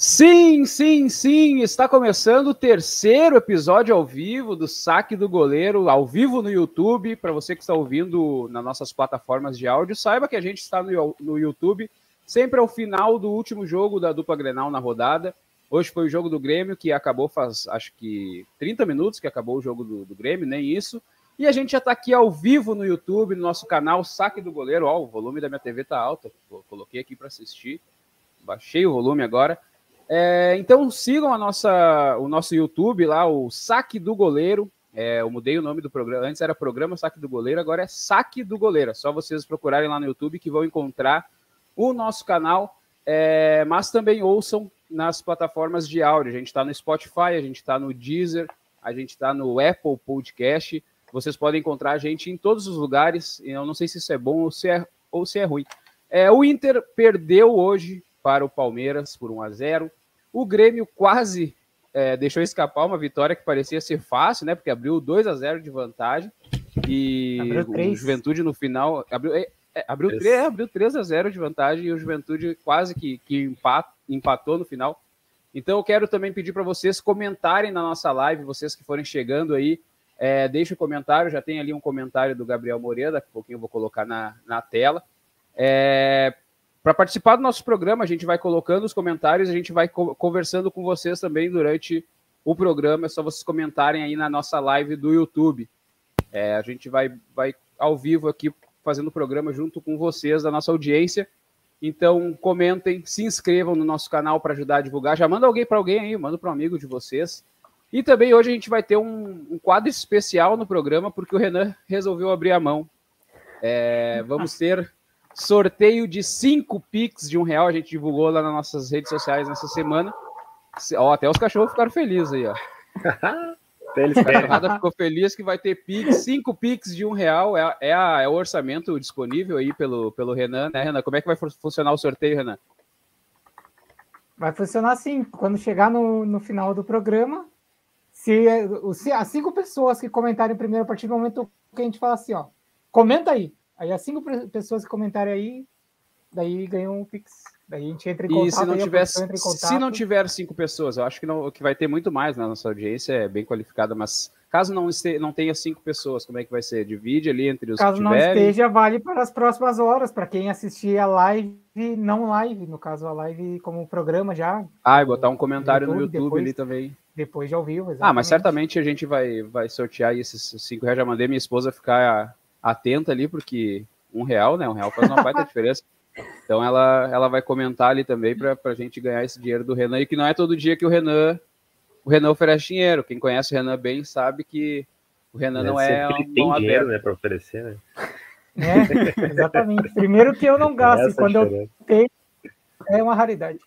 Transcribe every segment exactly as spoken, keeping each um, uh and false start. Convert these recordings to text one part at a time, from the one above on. Sim, sim, sim, está começando o terceiro episódio ao vivo do Saque do Goleiro, ao vivo no YouTube. Para você que está ouvindo nas nossas plataformas de áudio, saiba que a gente está no, no YouTube sempre ao final do último jogo da dupla Grenal na rodada. Hoje foi o jogo do Grêmio, que acabou faz, acho que trinta minutos que acabou o jogo do, do Grêmio, nem isso. E a gente já está aqui ao vivo no YouTube, no nosso canal Saque do Goleiro. Ó, o volume da minha T V está alto, coloquei aqui para assistir, baixei o volume agora. É, então sigam a nossa, o nosso YouTube lá, o Saque do Goleiro. É, eu mudei o nome do programa, antes era Programa Saque do Goleiro, agora é Saque do Goleiro. É só vocês procurarem lá no YouTube que vão encontrar o nosso canal, é, mas também ouçam nas plataformas de áudio. A gente está no Spotify, a gente está no Deezer, a gente está no Apple Podcast. Vocês podem encontrar a gente em todos os lugares. Eu não sei se isso é bom ou se é, ou se é ruim. É, o Inter perdeu hoje para o Palmeiras por um a zero. O Grêmio quase é, deixou escapar uma vitória que parecia ser fácil, né? Porque abriu dois a zero de vantagem e o Juventude no final... Abriu, é, é, abriu, três, abriu três a zero de vantagem e o Juventude quase que, que empata, empatou no final. Então eu quero também pedir para vocês comentarem na nossa live, vocês que forem chegando aí, é, deixem um comentário, já tem ali um comentário do Gabriel Moreira, daqui a pouquinho eu vou colocar na, na tela. É... Para participar do nosso programa, a gente vai colocando os comentários, a gente vai co- conversando com vocês também durante o programa. É só vocês comentarem aí na nossa live do YouTube. É, a gente vai, vai ao vivo aqui fazendo o programa junto com vocês, da nossa audiência. Então, comentem, se inscrevam no nosso canal para ajudar a divulgar. Já manda alguém para alguém aí, manda para um amigo de vocês. E também hoje a gente vai ter um, um quadro especial no programa, porque o Renan resolveu abrir a mão. É, vamos ter... sorteio de cinco Pix de um real, a gente divulgou lá nas nossas redes sociais nessa semana. Ó, até os cachorros ficaram felizes aí, ó. A cachorrada ficou feliz que vai ter Pix, cinco Pix de um real, é, é, a, é o orçamento disponível aí pelo, pelo Renan, né, Renan? Como é que vai funcionar o sorteio, Renan? Vai funcionar assim, quando chegar no, no final do programa, se, se as cinco pessoas que comentarem primeiro, a partir do momento que a gente fala assim, ó, comenta aí. Aí as cinco pessoas que comentarem aí, daí ganham um Pix. Daí a gente entra em contato. E se não tiver, se não tiver cinco pessoas, eu acho que, não, que vai ter muito mais, né? Nossa audiência é bem qualificada, mas caso não, este, não tenha cinco pessoas, como é que vai ser? Divide ali entre os que tiverem. Caso não esteja, vale para as próximas horas, para quem assistir a live, não live, no caso a live como programa já. Ah, e botar um comentário no YouTube, no YouTube depois, ali também. Depois de ao vivo, exatamente. Ah, mas certamente a gente vai, vai sortear esses cinco reais. Já mandei minha esposa ficar... atenta ali, porque um real, né? Um real faz uma baita diferença. Então ela, ela vai comentar ali também para a gente ganhar esse dinheiro do Renan. E que não é todo dia que o Renan o Renan oferece dinheiro. Quem conhece o Renan bem sabe que o Renan não é, é um ele tem dinheiro, né, para oferecer, né? É, exatamente. Primeiro que eu não gasto, quando eu tenho, é uma raridade.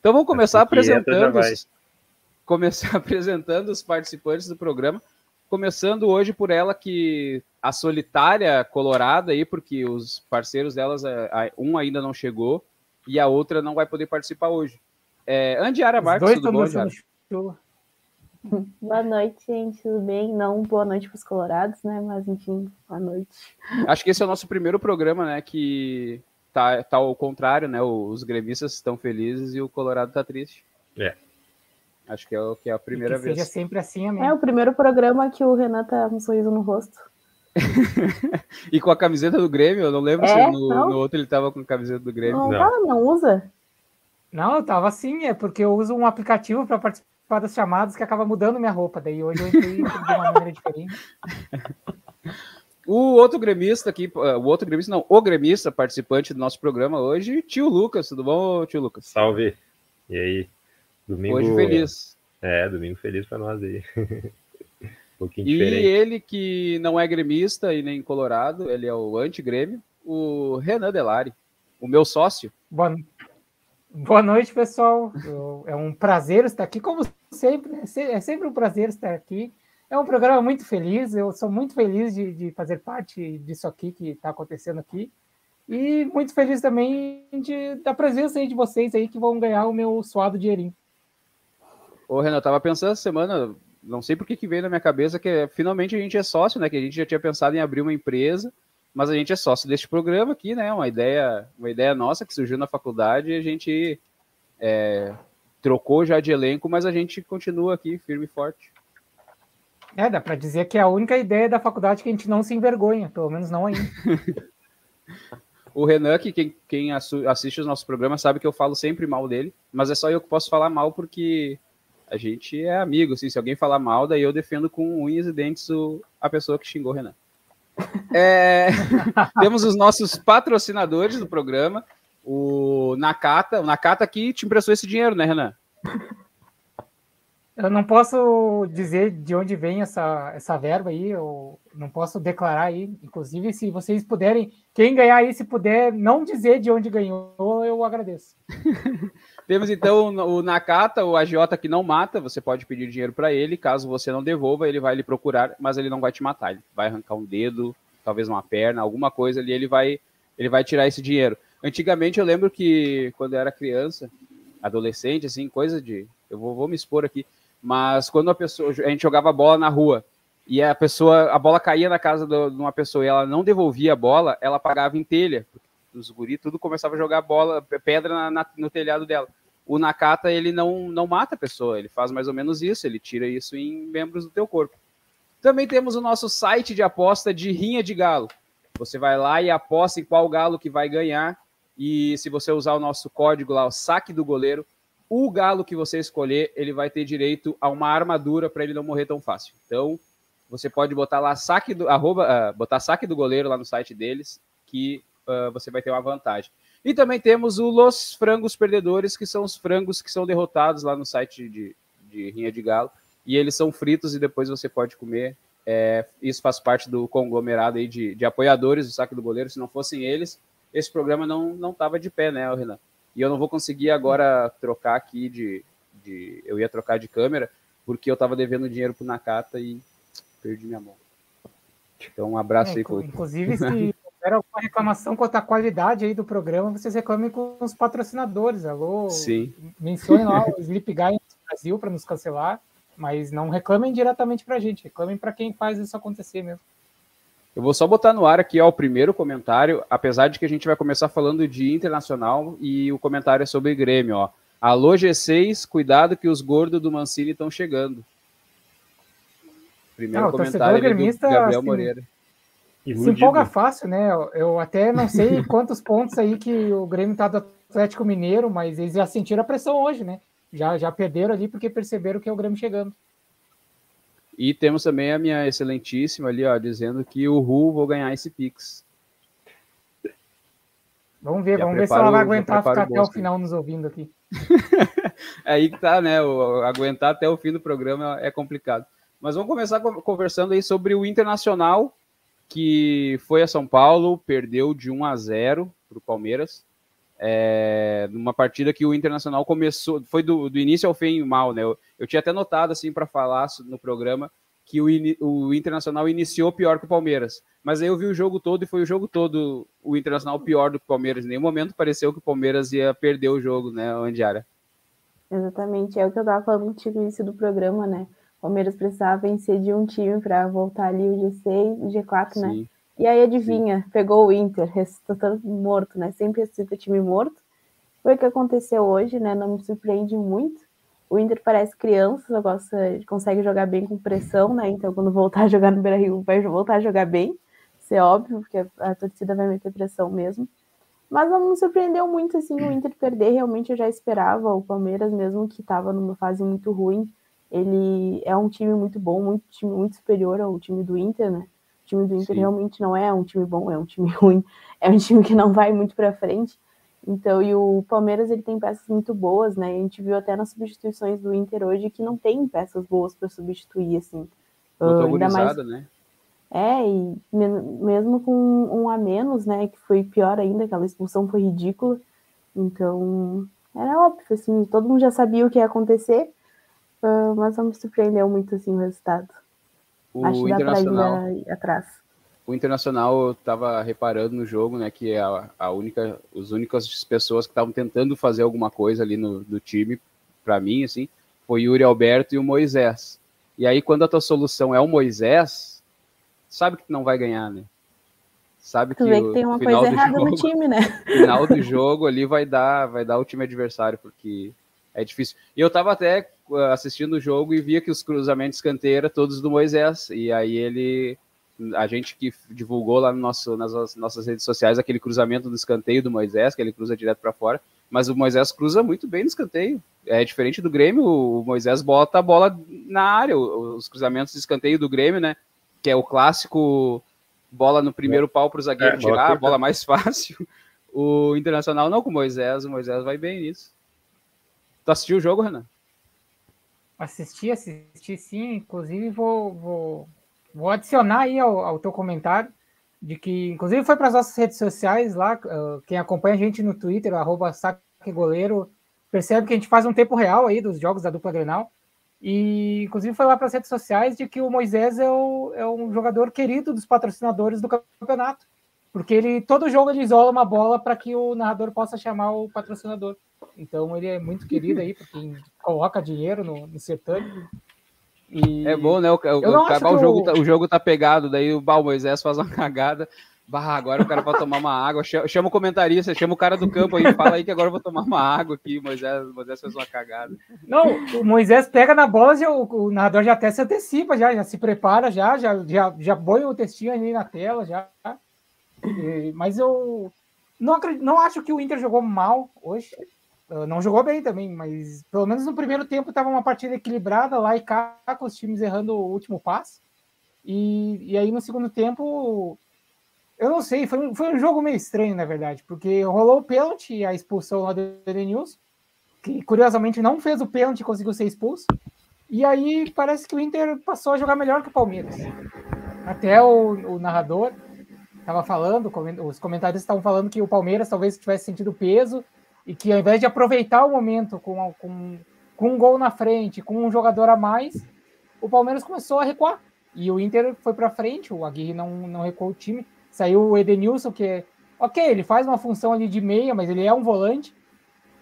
Então vamos começar apresentando os, começar apresentando os participantes do programa. Começando hoje por ela, que a solitária colorada aí, porque os parceiros delas, um ainda não chegou e a outra não vai poder participar hoje. É, Andiara Marques, tudo bom, Andiara? Boa noite, gente, tudo bem? Não, boa noite para os colorados, né? Mas, enfim, boa noite. Acho que esse é o nosso primeiro programa, né? Que tá, tá ao contrário, né? Os gremistas estão felizes e o colorado tá triste. É. Acho que é, que é a primeira que vez. Seja sempre assim, amém. É o primeiro programa que o Renan tá com um sorriso no rosto. E com a camiseta do Grêmio, eu não lembro é, se no, não. no outro ele tava com a camiseta do Grêmio. Não, não, não usa? Não, eu tava assim, é porque eu uso um aplicativo para participar das chamadas que acaba mudando minha roupa. Daí hoje eu entrei de uma maneira diferente. O outro gremista aqui, o outro gremista, não, o gremista participante do nosso programa hoje, tio Lucas, tudo bom, tio Lucas? Salve, e aí? Domingo, hoje feliz. É, domingo feliz para nós aí. Um pouquinho diferente. E ele que não é gremista e nem colorado, ele é o anti-grêmio, o Renan Delari, o meu sócio. Boa, Boa noite, pessoal. Eu, é um prazer estar aqui, como sempre. É sempre um prazer estar aqui. É um programa muito feliz. Eu sou muito feliz de, de fazer parte disso aqui que está acontecendo aqui. E muito feliz também de, da presença aí de vocês aí que vão ganhar o meu suado dinheirinho. Ô, Renan, eu tava pensando essa semana, não sei por que veio na minha cabeça, que finalmente a gente é sócio, né? Que a gente já tinha pensado em abrir uma empresa, mas a gente é sócio deste programa aqui, né? Uma ideia, uma ideia nossa que surgiu na faculdade e a gente é, trocou já de elenco, mas a gente continua aqui firme e forte. É, dá para dizer que é a única ideia da faculdade que a gente não se envergonha, pelo menos não ainda. O Renan, que quem, quem assiste os nossos programas sabe que eu falo sempre mal dele, mas é só eu que posso falar mal porque a gente é amigo, assim, se alguém falar mal, daí eu defendo com unhas e dentes o, a pessoa que xingou o Renan. É, temos os nossos patrocinadores do programa, o Nakata, o Nakata que te emprestou esse dinheiro, né, Renan? Eu não posso dizer de onde vem essa, essa verba aí, eu não posso declarar aí, inclusive se vocês puderem, quem ganhar aí, se puder não dizer de onde ganhou, eu agradeço. Temos então o Nakata, o agiota que não mata, você pode pedir dinheiro para ele, caso você não devolva, ele vai lhe procurar, mas ele não vai te matar, ele vai arrancar um dedo, talvez uma perna, alguma coisa ali, ele vai, ele vai tirar esse dinheiro. Antigamente eu lembro que quando eu era criança, adolescente, assim, coisa de... eu vou, vou me expor aqui, mas quando a pessoa, a gente jogava bola na rua e a pessoa, a bola caía na casa do, de uma pessoa e ela não devolvia a bola, ela pagava em telha. Os guris tudo começava a jogar bola, pedra na, na, no telhado dela. O Nakata, ele não, não mata a pessoa, ele faz mais ou menos isso, ele tira isso em membros do teu corpo. Também temos o nosso site de aposta de rinha de galo. Você vai lá e aposta em qual galo que vai ganhar e se você usar o nosso código lá, o saque do goleiro, o galo que você escolher, ele vai ter direito a uma armadura para ele não morrer tão fácil. Então, você pode botar lá saque do, arroba, uh, botar saque do goleiro lá no site deles, que uh, você vai ter uma vantagem. E também temos o Los Frangos Perdedores, que são os frangos que são derrotados lá no site de, de rinha de galo. E eles são fritos e depois você pode comer. É, isso faz parte do conglomerado aí de, de apoiadores do saque do goleiro. Se não fossem eles, esse programa não, não tava de pé, né, Renan? E eu não vou conseguir agora trocar aqui de, de... eu ia trocar de câmera, porque eu tava devendo dinheiro pro Nakata e perdi minha mão. Então, um abraço é, aí. Com... Inclusive, se houver alguma reclamação quanto à qualidade aí do programa, vocês reclamem com os patrocinadores. Alô? Sim. Mencionem lá o Sleep Guy no Brasil para nos cancelar, mas não reclamem diretamente pra gente, reclamem para quem faz isso acontecer mesmo. Eu vou só botar no ar aqui ó, o primeiro comentário, apesar de que a gente vai começar falando de internacional e o comentário é sobre Grêmio. Ó. Alô G seis, cuidado que os gordos do Mancini estão chegando. Primeiro não, comentário é do Gabriel assim, Moreira. Se empolga fácil, né? Eu até não sei quantos pontos aí que o Grêmio está do Atlético Mineiro, mas eles já sentiram a pressão hoje, né? Já, já perderam ali porque perceberam que é o Grêmio chegando. E temos também a minha excelentíssima ali, ó, dizendo que o Ru vou ganhar esse Pix. Vamos ver, já vamos ver se ela vai aguentar ficar até o final nos ouvindo aqui. Aí que tá, né? O, aguentar até o fim do programa é complicado. Mas vamos começar conversando aí sobre o Internacional, que foi a São Paulo, perdeu de um a zero para o Palmeiras. É, numa partida que o Internacional começou, foi do, do início ao fim mal, né? Eu, eu tinha até notado, assim, para falar no programa, que o, in, o Internacional iniciou pior que o Palmeiras. Mas aí eu vi o jogo todo e foi o jogo todo o Internacional pior do que o Palmeiras. Em nenhum momento pareceu que o Palmeiras ia perder o jogo, né, Andiara? Exatamente, é o que eu tava falando contigo no início do programa, né? O Palmeiras precisava vencer de um time para voltar ali o G seis, o G quatro, sim, né? E aí, adivinha, sim, pegou o Inter, ressuscitando morto, né? Sempre ressuscita time morto. Foi o que aconteceu hoje, né? Não me surpreende muito. O Inter parece criança, gosta, consegue jogar bem com pressão, né? Então, quando voltar a jogar no Beira-Rio, vai voltar a jogar bem. Isso é óbvio, porque a torcida vai meter pressão mesmo. Mas não me surpreendeu muito, assim, o Inter perder. Realmente, eu já esperava. O Palmeiras, mesmo que estava numa fase muito ruim, ele é um time muito bom, muito, time, muito superior ao time do Inter, né? O time do Inter, sim, realmente não é um time bom, é um time ruim, é um time que não vai muito para frente. Então, e o Palmeiras, ele tem peças muito boas, né? A gente viu até nas substituições do Inter hoje que não tem peças boas para substituir, assim. Protagonizada, uh, mais... né? É, e mesmo com um a menos, né? Que foi pior ainda, aquela expulsão foi ridícula. Então, era óbvio, assim, todo mundo já sabia o que ia acontecer, uh, mas não me surpreendeu muito, assim, o resultado. O Acho Internacional, atrás. O Internacional, eu estava reparando no jogo, né, que a, a única, as únicas pessoas que estavam tentando fazer alguma coisa ali no do time, para mim, assim, foi Yuri Alberto e o Moisés. E aí, quando a tua solução é o Moisés, sabe que tu não vai ganhar, né? Sabe tu que, vê que o, tem uma final coisa errada jogo, no time, né? Final do jogo ali vai dar, vai dar o time adversário, porque É difícil. E eu tava até assistindo o jogo e via que os cruzamentos canteira, todos do Moisés. E aí ele... A gente que divulgou lá no nosso, nas nossas redes sociais aquele cruzamento do escanteio do Moisés, que ele cruza direto para fora, mas o Moisés cruza muito bem no escanteio. É diferente do Grêmio, o Moisés bota a bola na área, os cruzamentos de escanteio do Grêmio, né? Que é o clássico bola no primeiro pau para o zagueiro é, tirar, a bola mais fácil. O Internacional não, com o Moisés, o Moisés vai bem nisso. Tu assistiu o jogo, Renan? Assisti, assisti sim, inclusive vou... vou... Vou adicionar aí ao, ao teu comentário, de que, inclusive, foi para as nossas redes sociais lá, uh, quem acompanha a gente no Twitter, arroba Saque do Goleiro, percebe que a gente faz um tempo real aí dos jogos da dupla Grenal, e, inclusive, foi lá para as redes sociais de que o Moisés é, o, é um jogador querido dos patrocinadores do campeonato, porque ele, todo jogo ele isola uma bola para que o narrador possa chamar o patrocinador. Então, ele é muito querido aí, para quem coloca dinheiro no, no certame. E... É bom, né? O, o, acabar o, jogo, eu... tá, o jogo tá pegado, daí o, bah, o Moisés faz uma cagada. Bah, agora o cara vai tomar uma água. Chama o comentarista, chama o cara do campo aí, fala aí que agora eu vou tomar uma água aqui. O Moisés, o Moisés fez uma cagada. Não, o Moisés pega na bola, já, o, o narrador já até se antecipa, já, já se prepara, já, já, já, já põe o textinho ali na tela. Já. E, mas eu não, acredito, não acho que o Inter jogou mal hoje. Não jogou bem também, mas pelo menos no primeiro tempo estava uma partida equilibrada lá e cá, com os times errando o último passe. E, e aí no segundo tempo, eu não sei, foi, foi um jogo meio estranho, na verdade, porque rolou o pênalti e a expulsão lá do Edenilson, que curiosamente não fez o pênalti e conseguiu ser expulso. E aí parece que o Inter passou a jogar melhor que o Palmeiras. Até o, o narrador estava falando, os comentários estavam falando que o Palmeiras talvez tivesse sentido peso, e que ao invés de aproveitar o momento com, com, com um gol na frente, com um jogador a mais, o Palmeiras começou a recuar. E o Inter foi para frente, o Aguirre não, não recuou o time. Saiu o Edenilson, que é... Ok, ele faz uma função ali de meia, mas ele é um volante.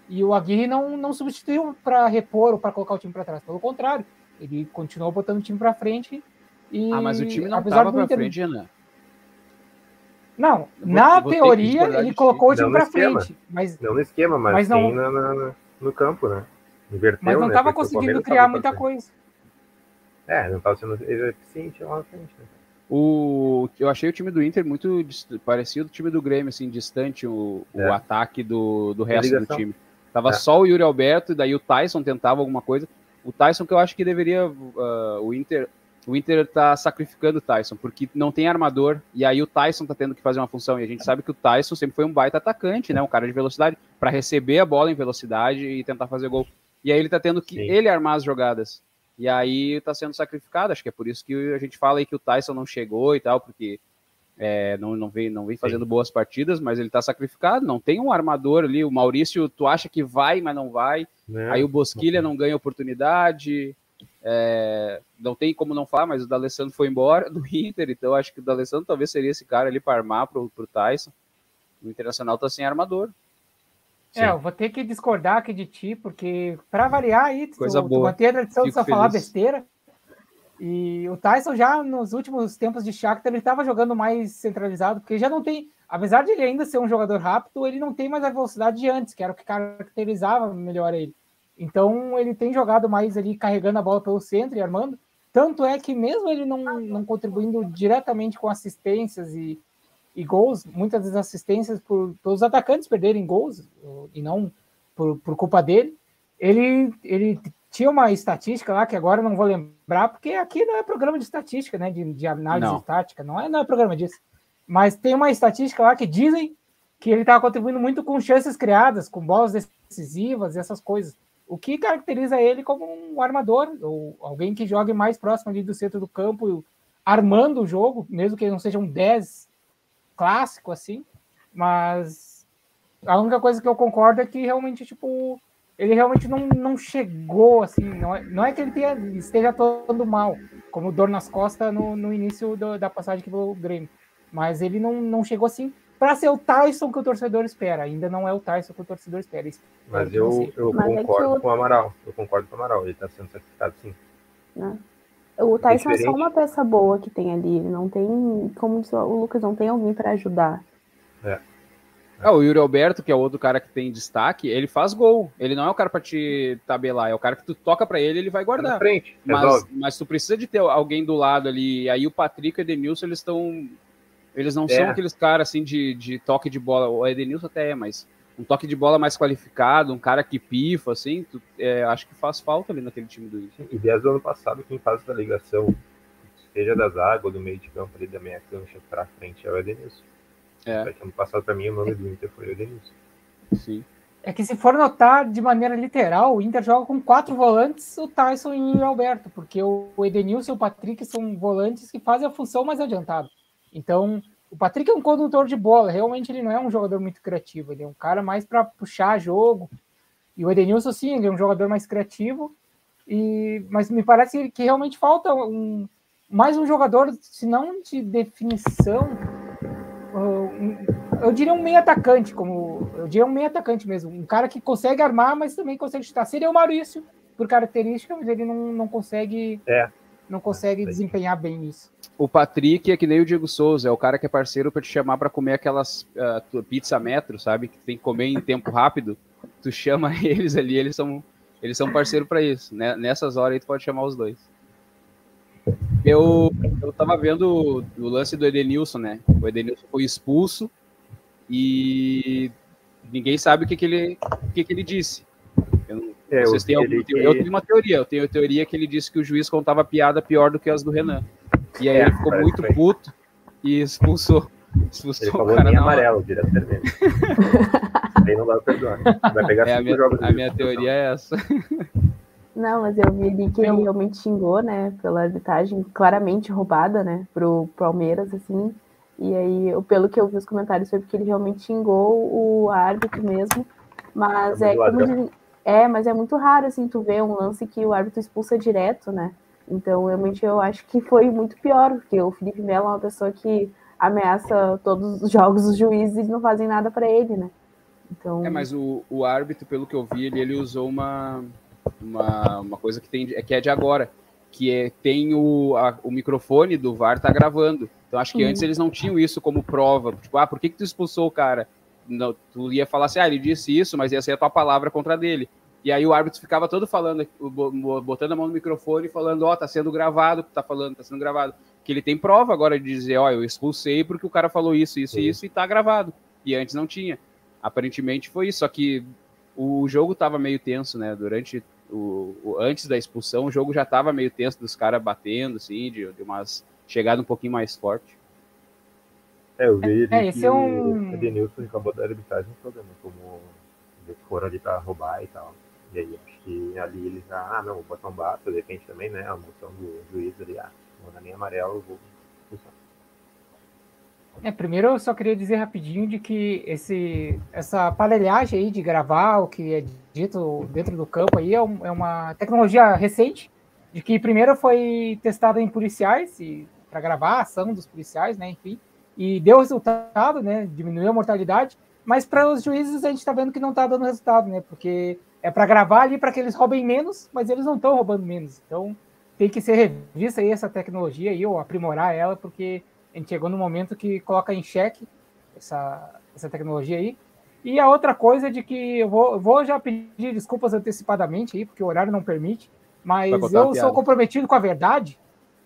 E o Aguirre não, não substituiu para repor ou para colocar o time para trás. Pelo contrário, ele continuou botando o time para frente. E, ah, mas o time não estava para Inter... frente, Renan. Não, vou, na vou teoria ele colocou o time para frente, mas não no esquema, mas, mas não, sim na, na, no campo, né? Inverteu, mas não estava, né, conseguindo criar muita coisa. É, não estava sendo eficiente lá na frente. Né? O, eu achei o time do Inter muito parecido ao time do Grêmio, assim, distante o, é. o ataque do, do resto do time. Tava é. só o Yuri Alberto e daí o Tyson tentava alguma coisa. O Tyson que eu acho que deveria uh, o Inter O Inter tá sacrificando o Tyson, porque não tem armador, e aí o Tyson tá tendo que fazer uma função, e a gente sabe que o Tyson sempre foi um baita atacante, né, um cara de velocidade, para receber a bola em velocidade e tentar fazer gol. E aí ele tá tendo que Sim. ele armar as jogadas, e aí tá sendo sacrificado, acho que é por isso que a gente fala aí que o Tyson não chegou e tal, porque é, não, não, vem, não vem fazendo Sim. boas partidas, mas ele tá sacrificado, não tem um armador ali, o Maurício, tu acha que vai, mas não vai, não. Aí o Bosquilha não ganha oportunidade... É, não tem como não falar, mas o D'Alessandro foi embora do Inter, então acho que o D'Alessandro talvez seria esse cara ali para armar pro, pro Tyson. O Internacional tá sem armador. É, Sim. eu vou ter que discordar aqui de ti, porque para variar aí, Coisa tu, boa. tu mantém a tradição de só feliz. falar besteira. E o Tyson já nos últimos tempos de Shakhtar ele estava jogando mais centralizado, porque já não tem, apesar de ele ainda ser um jogador rápido, ele não tem mais a velocidade de antes, que era o que caracterizava melhor ele. Então, ele tem jogado mais ali, carregando a bola pelo centro e armando. Tanto é que mesmo ele não, não contribuindo diretamente com assistências e, e gols, muitas das assistências por, pelos atacantes perderem gols, e não por, por culpa dele, ele, ele tinha uma estatística lá, que agora eu não vou lembrar, porque aqui não é programa de estatística, né, de, de análise não. tática, não é, não é programa disso. Mas tem uma estatística lá que dizem que ele estava contribuindo muito com chances criadas, com bolas decisivas e essas coisas. O que caracteriza ele como um armador, ou alguém que jogue mais próximo ali do centro do campo, armando o jogo, mesmo que ele não seja um dez clássico, assim. Mas a única coisa que eu concordo é que realmente, tipo, ele realmente não, não chegou, assim. Não é, não é que ele tenha, esteja atuando mal, como dor nas costas no, no início do, da passagem aqui pelo Grêmio. Mas ele não, não chegou, assim. Para ser o Tyson que o torcedor espera. Ainda não é o Tyson que o torcedor espera. Mas eu, eu Mas concordo é eu... com o Amaral. Eu concordo com o Amaral. Ele está sendo sacrificado, sim. Não. O Tyson é, é só uma peça boa que tem ali. Ele não tem... Como disse, o Lucas não tem alguém para ajudar. É. É, o Yuri Alberto, que é outro cara que tem destaque, ele faz gol. Ele não é o cara pra te tabelar, é o cara que tu toca pra ele, ele vai guardar. Na frente, mas, mas tu precisa de ter alguém do lado ali. E aí o Patrick e o Edenilson, eles estão... Eles não é. são aqueles caras assim de, de toque de bola. O Edenilson até é, mas um toque de bola mais qualificado, um cara que pifa, assim, tu, é, acho que faz falta ali naquele time do Inter. E desde o ano passado, quem faz essa ligação, seja da zaga ou do meio de campo ali da meia cancha pra frente, é o Edenilson. É. Porque ano passado, pra mim, o nome do Inter foi o Edenilson. Sim. É que se for notar de maneira literal, o Inter joga com quatro volantes, o Tyson e o Alberto, porque o Edenilson e o Patrick são volantes que fazem a função mais adiantada. Então, o Patrick é um condutor de bola, realmente ele não é um jogador muito criativo, ele é um cara mais para puxar jogo, e o Edenilson sim, ele é um jogador mais criativo, e... mas me parece que realmente falta um... mais um jogador, se não de definição... Eu diria um meio atacante, como eu diria um meio atacante mesmo, um cara que consegue armar, mas também consegue chutar. Seria o Maurício, por característica, mas ele não, não consegue, é. não consegue é. desempenhar bem isso. O Patrick é que nem o Diego Souza, é o cara que é parceiro para te chamar para comer aquelas uh, pizza metro, sabe? Que tem que comer em tempo rápido. Tu chama eles ali, eles são, eles são parceiro para isso, né? Nessas horas aí tu pode chamar os dois. Eu, eu tava vendo o, o lance do Edenilson, né? O Edenilson foi expulso e ninguém sabe o que, que, ele, o que, que ele disse. Eu, é, vocês eu, têm alguma teoria? Que... eu tenho uma teoria. Eu tenho a teoria que ele disse que o juiz contava piada pior do que as do Renan. E aí é, ele ficou muito bem. puto e expulsou. expulsou ele falou o cara em amarelo, direto vermelho. Aí não dá pra perdoar. Vai pegar é, cinco a minha, jogos a minha teoria é essa. Não, mas eu vi ali que ele realmente xingou, né, pela arbitragem claramente roubada, né, pro Palmeiras, assim, e aí, eu, pelo que eu vi os comentários, foi porque ele realmente xingou o árbitro mesmo, mas é, é, como de, é, mas é muito raro, assim, tu ver um lance que o árbitro expulsa direto, né, então, realmente, eu acho que foi muito pior, porque o Felipe Melo é uma pessoa que ameaça todos os jogos os juízes e não fazem nada pra ele, né, então... É, mas o, o árbitro, pelo que eu vi, ele, ele usou uma... Uma, uma coisa que, tem, que é de agora, que é, tem o, a, o microfone do V A R tá gravando. Então acho que uhum. antes eles não tinham isso como prova. Tipo, ah, por que, que tu expulsou o cara? Não, tu ia falar assim, ah, ele disse isso, mas essa é a tua palavra contra dele. E aí o árbitro ficava todo falando, botando a mão no microfone e falando, ó, oh, tá sendo gravado, tá falando, tá sendo gravado. Que ele tem prova agora de dizer, ó, oh, eu expulsei porque o cara falou isso, isso e isso e tá gravado. E antes não tinha. Aparentemente foi isso, só que o jogo tava meio tenso, né, durante... O, o, antes da expulsão, o jogo já estava meio tenso dos caras batendo, assim, de, de umas chegada um pouquinho mais forte. É, eu vi é, que é um... o Edenilson acabou da arbitragem problema, como eles foram ali para roubar e tal. E aí acho que ali eles, ah, não, vou botar um bato, de repente também, né, a moção do juiz ali, ah, vou na linha amarela, eu vou expulsar. É, primeiro eu só queria dizer rapidinho de que esse, essa aparelhagem aí de gravar o que é dito dentro do campo aí é, um, é uma tecnologia recente, de que primeiro foi testada em policiais para gravar a ação dos policiais, né, enfim, e deu resultado, né, diminuiu a mortalidade, mas para os juízes a gente está vendo que não está dando resultado, né, porque é para gravar ali para que eles roubem menos, mas eles não estão roubando menos, então tem que ser revista aí essa tecnologia aí, ou aprimorar ela, porque... a gente chegou no momento que coloca em xeque essa, essa tecnologia aí. E a outra coisa de que eu vou, eu vou já pedir desculpas antecipadamente aí, porque o horário não permite, mas eu sou comprometido com a verdade,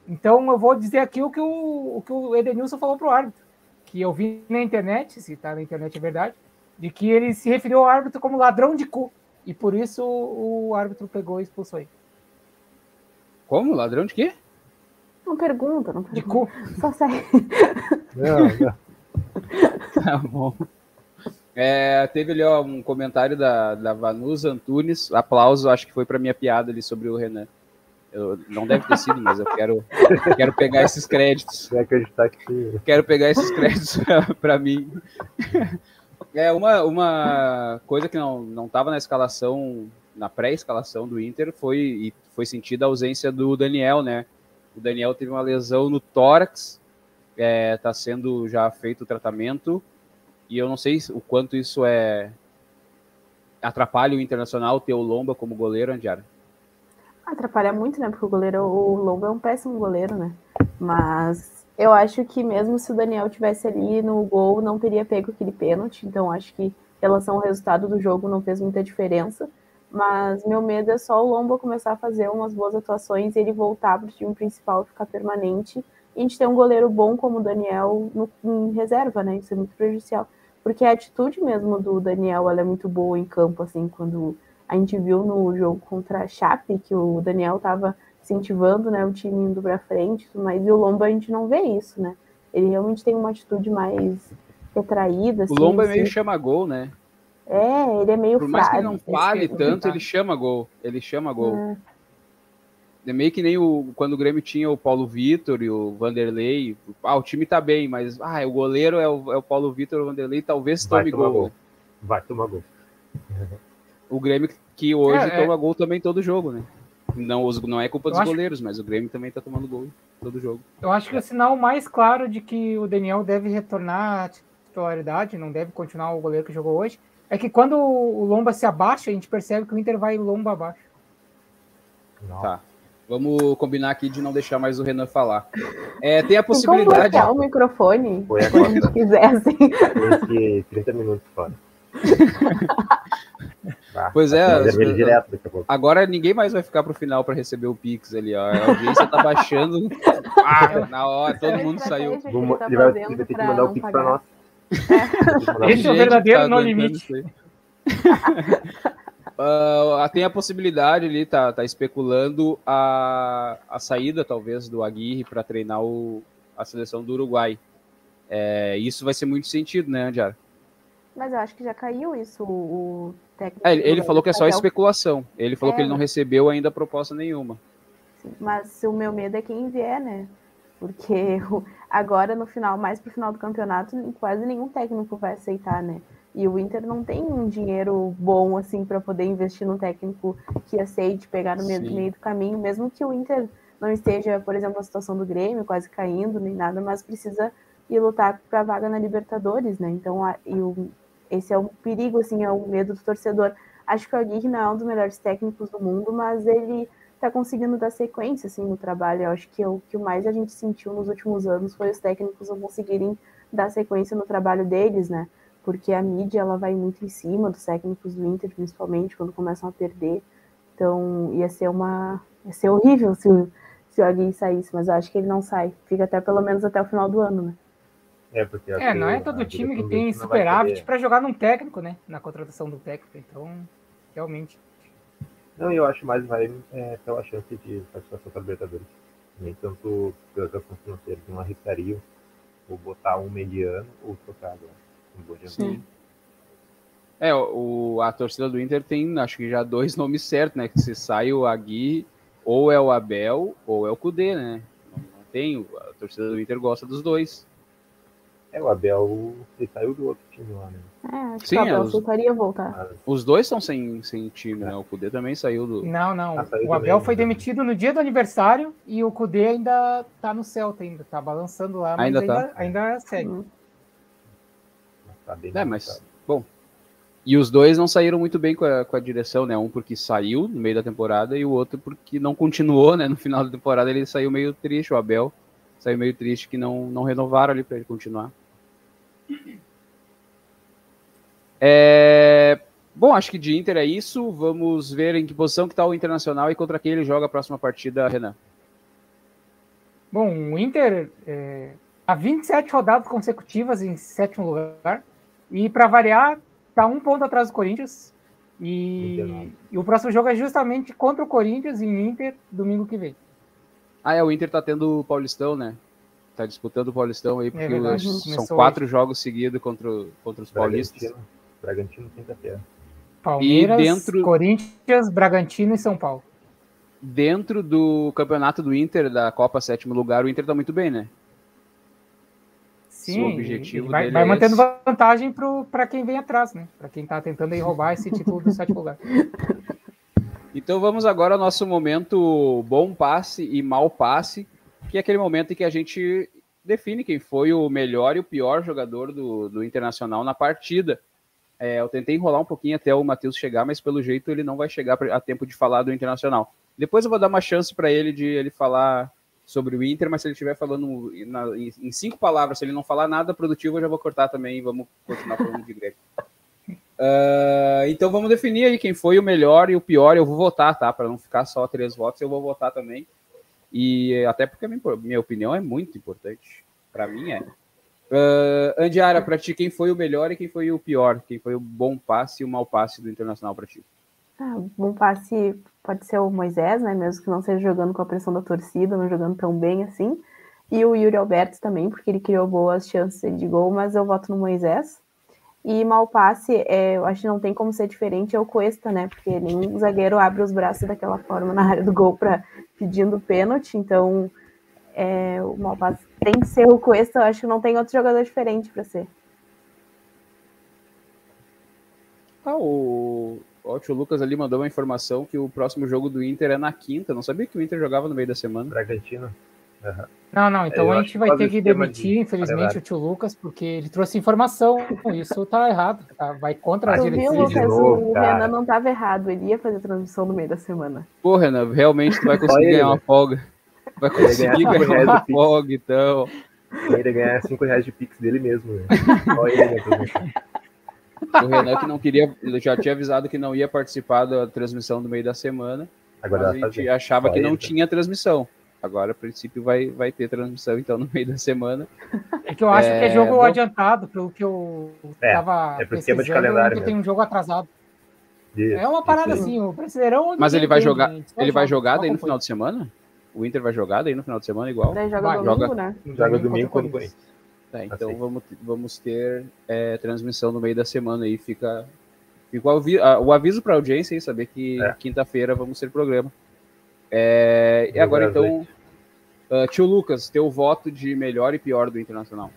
então eu vou dizer aqui o que o, o, que o Edenilson falou para o árbitro, que eu vi na internet, se está na internet é verdade, de que ele se referiu ao árbitro como ladrão de cu, e por isso o árbitro pegou e expulsou ele. Como? Ladrão de quê? Não pergunta, não pergunta. De cu. Só sai. Não, não. Tá bom. É, teve ali ó, um comentário da, da Vanusa Antunes. Aplauso, acho que foi pra minha piada ali sobre o Renan. Eu, não deve ter sido, mas eu quero, quero pegar esses créditos. Quer acreditar que sim. Quero pegar esses créditos pra, pra mim. É, uma, uma coisa que não, não tava na escalação, na pré-escalação do Inter, foi, e foi sentida a ausência do Daniel, né? O Daniel teve uma lesão no tórax, está é, sendo já feito o tratamento, e eu não sei o quanto isso é atrapalha o Internacional ter o Lomba como goleiro, Andiara. Atrapalha muito, né, porque o goleiro, o Lomba é um péssimo goleiro, né, mas Eu acho que mesmo se o Daniel tivesse ali no gol, não teria pego aquele pênalti. Então, acho que em relação ao resultado do jogo não fez muita diferença. Mas meu medo é só o Lomba começar a fazer umas boas atuações e ele voltar para o time principal e ficar permanente. E a gente ter um goleiro bom como o Daniel no, em reserva, né? Isso é muito prejudicial. Porque a atitude mesmo do Daniel, ela é muito boa em campo, assim, quando a gente viu no jogo contra a Chape, que o Daniel estava incentivando, né, o time indo para frente, mas e o Lomba a gente não vê isso, né? Ele realmente tem uma atitude mais retraída. Assim, o Lomba assim. Meio chama gol, né? É, ele é meio fraco. Por mais que ele não fale tanto, ele chama gol. Ele chama gol. É. É meio que nem o, quando o Grêmio tinha o Paulo Vitor e o Vanderlei. Ah, o time tá bem, mas ah, o goleiro é o, é o Paulo Vitor e o Vanderlei, talvez tome gol. gol. Vai tomar gol. O Grêmio que hoje é, toma é... gol também todo jogo, né? Não, não é culpa dos acho... goleiros, mas o Grêmio também tá tomando gol todo jogo. Eu acho que é o sinal mais claro de que o Daniel deve retornar à titularidade, não deve continuar o goleiro que jogou hoje, é que quando o Lomba se abaixa, a gente percebe que o Inter vai Lomba abaixo. Não. Tá. Vamos combinar aqui de não deixar mais o Renan falar. É, tem a possibilidade... Então, o microfone, foi a quando a quisessem. Foi trinta minutos fora. Tá, pois é, as, direto, agora ninguém mais vai ficar pro final para receber o Pix ali, ó. A audiência tá baixando. Ah, na hora, todo é mundo saiu. Ele, Vamo, tá ele vai ter que mandar o Pix para nós. É. Esse é o verdadeiro tá no limite. Uh, tem a possibilidade ali, tá, tá especulando a, a saída, talvez, do Aguirre para treinar o, a seleção do Uruguai. É, isso vai ser muito sentido, né, Andiara? Mas eu acho que já caiu isso, o técnico... É, ele falou que é só especulação. Ele falou é, que ele não recebeu ainda proposta nenhuma. Mas o meu medo é quem vier, né? Porque agora, no final, mais pro final do campeonato, quase nenhum técnico vai aceitar, né? E o Inter não tem um dinheiro bom, assim, para poder investir num técnico que aceite pegar no meio, meio do caminho, mesmo que o Inter não esteja, por exemplo, a situação do Grêmio, quase caindo, nem nada, mas precisa ir lutar para a vaga na Libertadores, né? Então, a, e o... Esse é um perigo, assim, é um medo do torcedor. Acho que o Aguirre não é um dos melhores técnicos do mundo, mas ele tá conseguindo dar sequência, assim, no trabalho. Eu acho que o que mais a gente sentiu nos últimos anos foi os técnicos não conseguirem dar sequência no trabalho deles, né? Porque a mídia, ela vai muito em cima dos técnicos do Inter, principalmente, quando começam a perder. Então, ia ser uma... ia ser horrível se, se o Aguirre saísse, mas eu acho que ele não sai. Fica até, pelo menos, até o final do ano, né? É, porque é não é todo time que tem superávit para jogar num técnico, né? Na contratação do técnico, então, realmente. Não, eu acho mais vai é, pela chance de participação para Libertadores. Nem tanto pela questão financeira, que não arriscaria ou botar um mediano ou trocar um bom de É, o, a torcida do Inter tem, acho que já dois nomes certos, né? Que se sai o Aguirre, ou é o Abel, ou é o Kudê, né? Não, não tem, a torcida do Inter gosta dos dois. É, o Abel, ele saiu do outro time lá, né? É, acho Sim, que o Abel tentaria voltar. Os dois estão sem, sem time, é. né? O Kudê também saiu do... Não, não. Ah, o Abel também, foi né? demitido no dia do aniversário e o Kudê ainda tá no Celta, ainda tá balançando lá, mas ainda, ainda, tá. ainda, ainda segue. Uhum. Tá bem é, mas, bom. E os dois não saíram muito bem com a, com a direção, né? Um porque saiu no meio da temporada e o outro porque não continuou, né? No final da temporada ele saiu meio triste, o Abel. Saiu meio triste que não, não renovaram ali pra ele continuar. É... Bom, acho que de Inter é isso. Vamos ver em que posição que está o Internacional e contra quem ele joga a próxima partida, Renan. Bom, o Inter é... há vinte e sete rodadas consecutivas em sétimo lugar e, para variar, está um ponto atrás do Corinthians e... e o próximo jogo é justamente contra o Corinthians em Inter, domingo que vem. Ah, é, o Inter tá tendo o Paulistão, né? Tá disputando o Paulistão aí, porque é verdade, os, são quatro hoje. jogos seguidos contra, contra os Bragantino, paulistas. Bragantino, quinta-feira. Palmeiras, e dentro, Corinthians, Bragantino e São Paulo. Dentro do campeonato do Inter, da Copa sétimo lugar, o Inter tá muito bem, né? Sim, o objetivo vai, dele vai mantendo é vantagem para quem vem atrás, né? Para quem tá tentando aí roubar esse título do sétimo lugar. Então vamos agora ao nosso momento bom passe e mau passe, que é aquele momento em que a gente define quem foi o melhor e o pior jogador do, do Internacional na partida. É, eu tentei enrolar um pouquinho até o Matheus chegar, mas pelo jeito ele não vai chegar a tempo de falar do Internacional. Depois eu vou dar uma chance para ele de ele falar sobre o Inter, mas se ele estiver falando na, em, em cinco palavras, se ele não falar nada produtivo, eu já vou cortar também e vamos continuar falando de Grêmio. Uh, então vamos definir aí quem foi o melhor e o pior. Eu vou votar, tá? Para não ficar só três votos, eu vou votar também. E até porque a minha, minha opinião é muito importante. Para mim é. Uh, Andiara, para ti, quem foi o melhor e quem foi o pior? Quem foi o bom passe e o mau passe do Internacional para ti? Ah, o bom passe pode ser o Moisés, né? Mesmo que não seja jogando com a pressão da torcida, não jogando tão bem assim. E o Yuri Alberto também, porque ele criou boas chances de gol, mas eu voto no Moisés. E mau passe, é, eu acho que não tem como ser diferente, é o Cuesta, né? Porque nenhum zagueiro abre os braços daquela forma na área do gol para pedindo pênalti, então... É, o mau passe tem que ser o Cuesta, eu acho que não tem outro jogador diferente para ser. Ah, o... o Lucas ali mandou uma informação que o próximo jogo do Inter é na quinta, não sabia que o Inter jogava no meio da semana. Bragantino. Uhum. Não, não, então eu a gente vai ter que demitir, de... infelizmente, o tio Lucas, porque ele trouxe informação, isso tá errado, tá? Vai contra as diretrizes. Viu, Lucas, novo, o cara. Renan não tava errado, ele ia fazer a transmissão no meio da semana. Pô, Renan, realmente tu vai conseguir ganhar uma folga. Vai conseguir ganhar, ganhar uma folga, então. Ele ia ganhar cinco reais de Pix dele mesmo. Né? Só ele, né? O Renan que não queria, já tinha avisado que não ia participar da transmissão do meio da semana, agora a gente fazer. Achava só que ele. Não tinha transmissão. Agora, a princípio, vai, vai ter transmissão, então, no meio da semana. É que eu acho é, que é jogo bom... adiantado, pelo que eu estava é, é pesquisando, de calendário eu tenho um jogo atrasado. Isso, é uma parada isso. Assim, o Brasileirão... Mas ele vai jogar, ele vai jogar, jogar daí no final de semana? O Inter vai jogar daí no final de semana igual? Daí joga vai, domingo, joga, né? Joga, joga domingo quando o Corinthians. Tá, então assim. vamos, vamos ter é, transmissão no meio da semana aí, fica... Igual, o aviso para a audiência aí, saber que é. Quinta-feira vamos ter programa. É, e agora então, uh, tio Lucas, teu voto de melhor e pior do Internacional.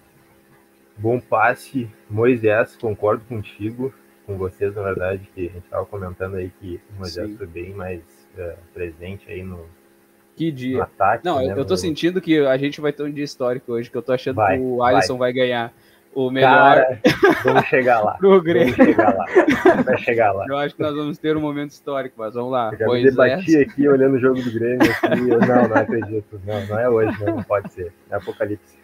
Bom passe, Moisés, concordo contigo, com vocês na verdade, que a gente estava comentando aí que o Moisés Sim. foi bem mais uh, presente aí no, que dia. no ataque. Não, né, eu, eu tô no... sentindo que a gente vai ter um dia histórico hoje, que eu tô achando vai, que o Alisson vai, vai ganhar. O melhor. Cara, vamos chegar lá. Vamos chegar lá. Vai chegar lá. Eu acho que nós vamos ter um momento histórico, mas vamos lá. Eu me debati aqui olhando o jogo do Grêmio. Aqui, eu, não, não acredito. Não, não é hoje, não, não pode ser. É apocalipse.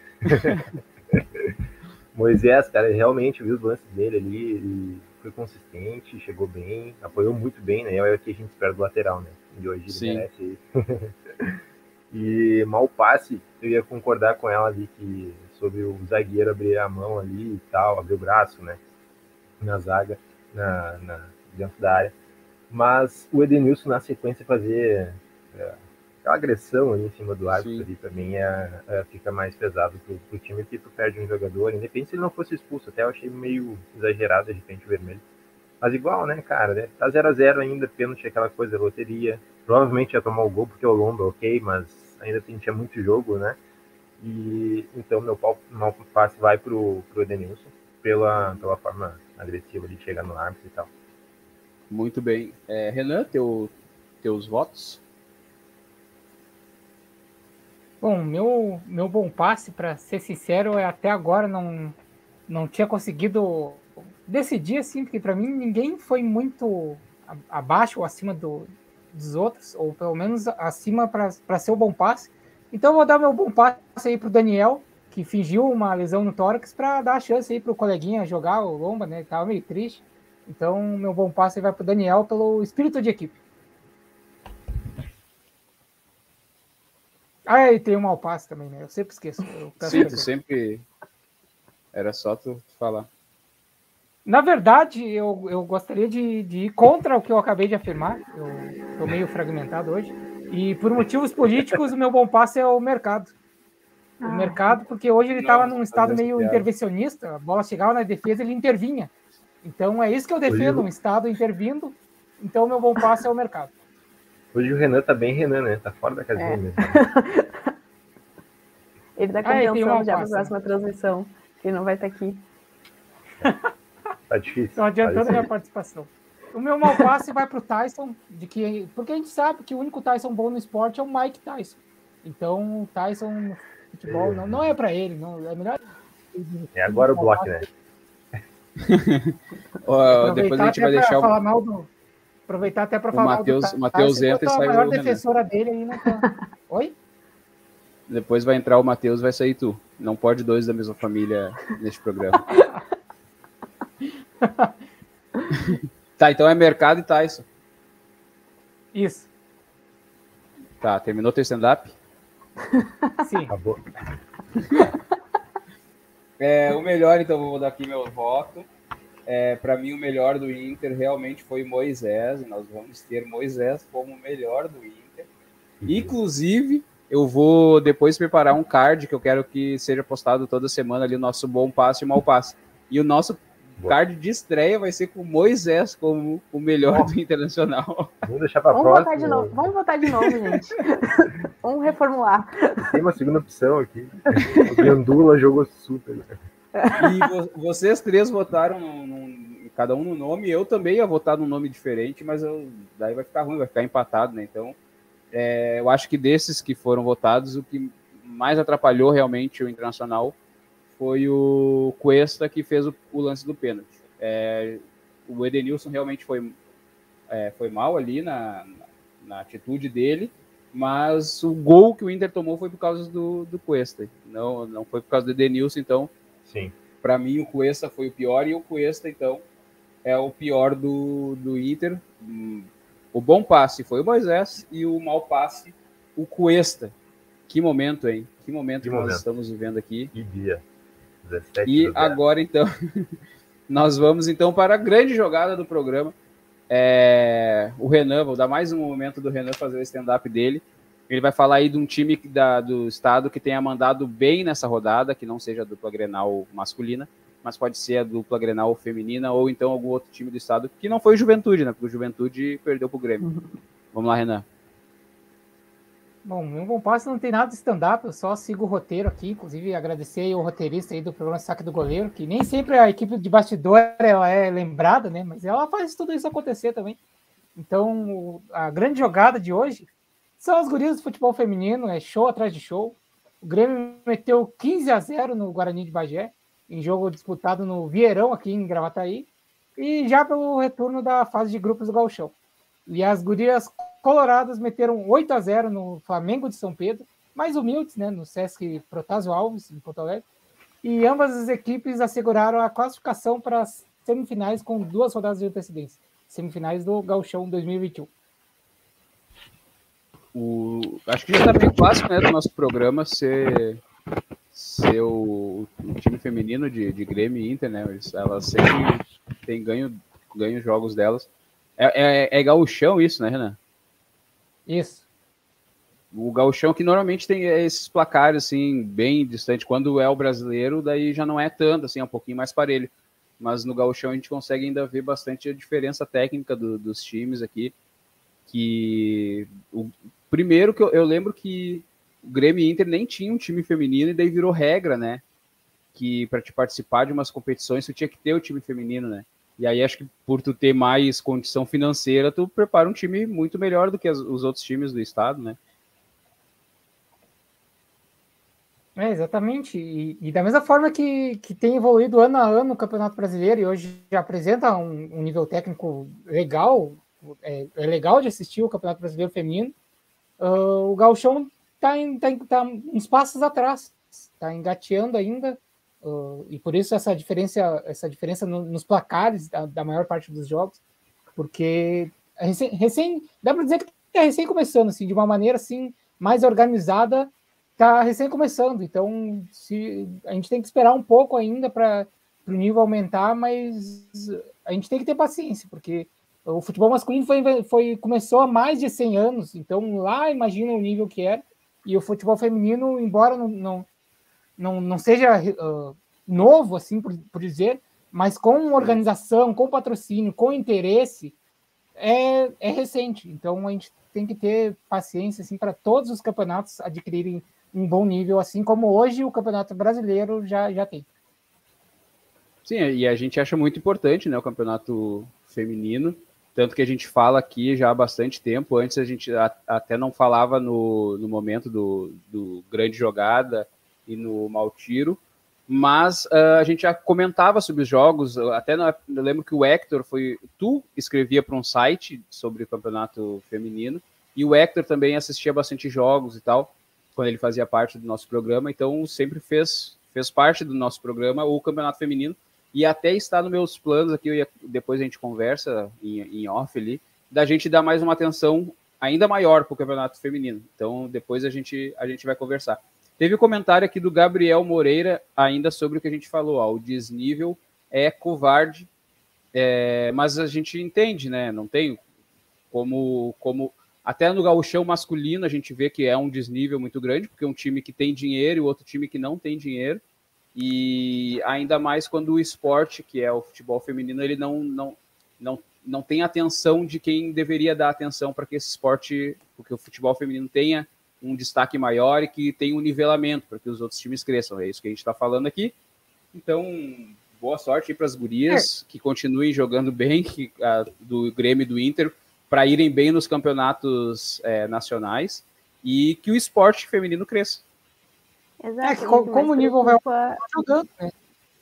Moisés, cara, realmente viu os lances dele ali. Ele foi consistente, chegou bem, apoiou muito bem, né? É o que a gente espera do lateral, né? De hoje ele Sim. merece isso. E mal passe, eu ia concordar com ela ali que. Sobre o zagueiro abrir a mão ali e tal, abrir o braço, né, na zaga, na, na, dentro da área. Mas o Edenilson, na sequência, fazer é, aquela agressão ali em cima do árbitro Sim. ali também é, é, fica mais pesado pro, pro time, porque tu perde um jogador, independente se ele não fosse expulso, até eu achei meio exagerado, de repente, o vermelho. Mas igual, né, cara, né? Tá zero a zero ainda, pênalti, aquela coisa, loteria. Provavelmente ia tomar o gol, porque o Lomba, ok, mas ainda tinha muito jogo, né. E então meu pau, meu passe vai pro, pro Edenilson pela, pela forma agressiva de chegar no árbitro e tal. Muito bem. É, Renan, teu, teus votos? Bom, meu, meu bom passe, para ser sincero, é até agora não, não tinha conseguido decidir, assim, porque para mim ninguém foi muito abaixo ou acima do, dos outros, ou pelo menos acima para ser o bom passe. Então, eu vou dar meu bom passo aí pro Daniel, que fingiu uma lesão no tórax para dar a chance aí pro coleguinha jogar o Lomba, né? Ele tava meio triste. Então, meu bom passo aí vai pro Daniel pelo espírito de equipe. Ah, e tem um mau passo também, né? Eu sempre esqueço. Eu Sim, tu sempre... Era só tu falar. Na verdade, eu, eu gostaria de, de ir contra o que eu acabei de afirmar. Eu tô meio fragmentado hoje. E por motivos políticos, o meu bom passo é o mercado. O ah. mercado, porque hoje ele estava num estado meio intervencionista, a bola chegava na defesa, ele intervinha. Então é isso que eu defendo, hoje... um estado intervindo, então o meu bom passo é o mercado. Hoje o Renan tá bem Renan, né? Tá fora da casinha é. mesmo. Ele tá com ah, intenção já para a próxima transmissão, ele não vai estar tá aqui. Tá difícil. Estou adiantando a minha participação. O meu mau passe vai pro Tyson, de que, porque a gente sabe que o único Tyson bom no esporte é o Mike Tyson. Então, o Tyson no futebol não, não é para ele. Não, é, melhor... é agora o bloco, né? oh, depois a gente vai deixar o... Mal do... Aproveitar até para falar Mateus, mal do Tyson. O Matheus entra e sai o Renan. A maior defensora dele aí não tá... Oi? Depois vai entrar o Matheus, vai sair tu. Não pode dois da mesma família neste programa. Tá, então é Mercado e Tyson. Isso. Tá, terminou teu stand-up? Sim. Acabou. É, o melhor, então, vou dar aqui meu voto. É, para mim, o melhor do Inter realmente foi Moisés. E nós vamos ter Moisés como o melhor do Inter. Inclusive, eu vou depois preparar um card que eu quero que seja postado toda semana ali, o nosso bom passe e mau passe. E o nosso Boa. card de estreia vai ser com Moisés como o melhor do Internacional. Vou deixar para próxima. Votar de novo. Vamos votar de novo, gente. Vamos reformular. Tem uma segunda opção aqui. O Gandula jogou super, né? E vo vocês três votaram num, num, cada um no nome. Eu também ia votar num nome diferente, mas eu, daí vai ficar ruim, vai ficar empatado, né? Então, é, eu acho que desses que foram votados, o que mais atrapalhou realmente o Internacional foi o Cuesta, que fez o, o lance do pênalti. É, o Edenilson realmente foi, é, foi mal ali na, na, na atitude dele, mas o gol que o Inter tomou foi por causa do, do Cuesta, não, não foi por causa do Edenilson, então. Sim. Para mim, o Cuesta foi o pior, e o Cuesta, então, é o pior do, do Inter. O bom passe foi o Moisés e o mau passe, o Cuesta. Que momento, hein? Que momento que nós momento. estamos vivendo aqui. Que dia. dezessete e agora, então, nós vamos, então, para a grande jogada do programa. É... O Renan, vou dar mais um momento do Renan fazer o stand-up dele. Ele vai falar aí de um time da, do estado que tenha mandado bem nessa rodada, que não seja a dupla Grenal masculina, mas pode ser a dupla Grenal feminina, ou então algum outro time do estado, que não foi o Juventude, né? Porque o Juventude perdeu pro Grêmio. Vamos lá, Renan. Bom, meu bom passo não tem nada de stand-up, eu só sigo o roteiro aqui, inclusive agradecer aí o roteirista aí do programa Saque do Goleiro, que nem sempre a equipe de bastidor ela é lembrada, né? Mas ela faz tudo isso acontecer também. Então, a grande jogada de hoje... São as gurias do futebol feminino, é show atrás de show. O Grêmio meteu quinze a zero no Guarani de Bagé, em jogo disputado no Vieirão, aqui em Gravataí, e já pelo retorno da fase de grupos do Gaúchão. E as gurias coloradas meteram oito a zero no Flamengo de São Pedro, mais humildes, né, no Sesc Protásio Alves, em Porto Alegre. E ambas as equipes asseguraram a classificação para as semifinais com duas rodadas de antecedência, semifinais do Gaúchão dois mil e vinte e um. O, acho que já está bem clássico, né, do nosso programa ser, ser o, o time feminino de, de Grêmio e Inter, né? Elas sempre têm ganho, ganho jogos delas. É, é, é Gaúchão isso, né, Renan? Isso. O Gaúchão que normalmente tem esses placares assim, bem distante. Quando é o brasileiro, daí já não é tanto, assim, é um pouquinho mais parelho. Mas no Gaúchão a gente consegue ainda ver bastante a diferença técnica do, dos times aqui. Que o primeiro que eu, eu lembro que o Grêmio e Inter nem tinha um time feminino e daí virou regra, né? Que para te participar de umas competições tu tinha que ter o time feminino, né? E aí acho que por tu ter mais condição financeira, tu prepara um time muito melhor do que as, os outros times do estado, né? É, exatamente. E, e da mesma forma que, que tem evoluído ano a ano o Campeonato Brasileiro e hoje já apresenta um, um nível técnico legal, É, é legal de assistir o Campeonato Brasileiro Feminino, uh, o Gaúchão está tá, tá uns passos atrás, está engateando ainda, uh, e por isso essa diferença, essa diferença no, nos placares da, da maior parte dos jogos, porque recém, recém dá para dizer que está recém começando, assim, de uma maneira assim, mais organizada, está recém começando, então se, a gente tem que esperar um pouco ainda para o nível aumentar, mas a gente tem que ter paciência, porque o futebol masculino foi, foi, começou há mais de cem anos, então lá imagina o nível que era, e o futebol feminino, embora não, não, não, não seja uh, novo, assim por, por dizer, mas com organização, com patrocínio, com interesse, é, é recente. Então a gente tem que ter paciência assim, para todos os campeonatos adquirirem um bom nível, assim como hoje o Campeonato Brasileiro já, já tem. Sim, e a gente acha muito importante, né, o Campeonato Feminino. Tanto que a gente fala aqui já há bastante tempo, antes a gente até não falava no, no momento do, do Grande Jogada e no Mau Tiro, mas uh, a gente já comentava sobre os jogos, até na, eu lembro que o Hector foi, tu escrevia para um site sobre o Campeonato Feminino, e o Hector também assistia bastante jogos e tal, quando ele fazia parte do nosso programa, então sempre fez, fez parte do nosso programa o Campeonato Feminino, e até está nos meus planos aqui, eu ia, depois a gente conversa em, em off ali, da gente dar mais uma atenção ainda maior para o Campeonato Feminino. Então depois a gente, a gente vai conversar. Teve um comentário aqui do Gabriel Moreira ainda sobre o que a gente falou, ó, o desnível é covarde, é, mas a gente entende, né? Não tem como, como... Até no Gaúchão masculino a gente vê que é um desnível muito grande, porque é um time que tem dinheiro e outro time que não tem dinheiro. E ainda mais quando o esporte, que é o futebol feminino, ele não, não, não, não tem atenção de quem deveria dar atenção para que esse esporte, porque o futebol feminino tenha um destaque maior e que tenha um nivelamento para que os outros times cresçam. É isso que a gente está falando aqui. Então, boa sorte aí para as gurias, que continuem jogando bem, que, a, do Grêmio e do Inter, para irem bem nos campeonatos é, nacionais, e que o esporte feminino cresça. Exato, é que como o nível vai aumentar, jogando, né?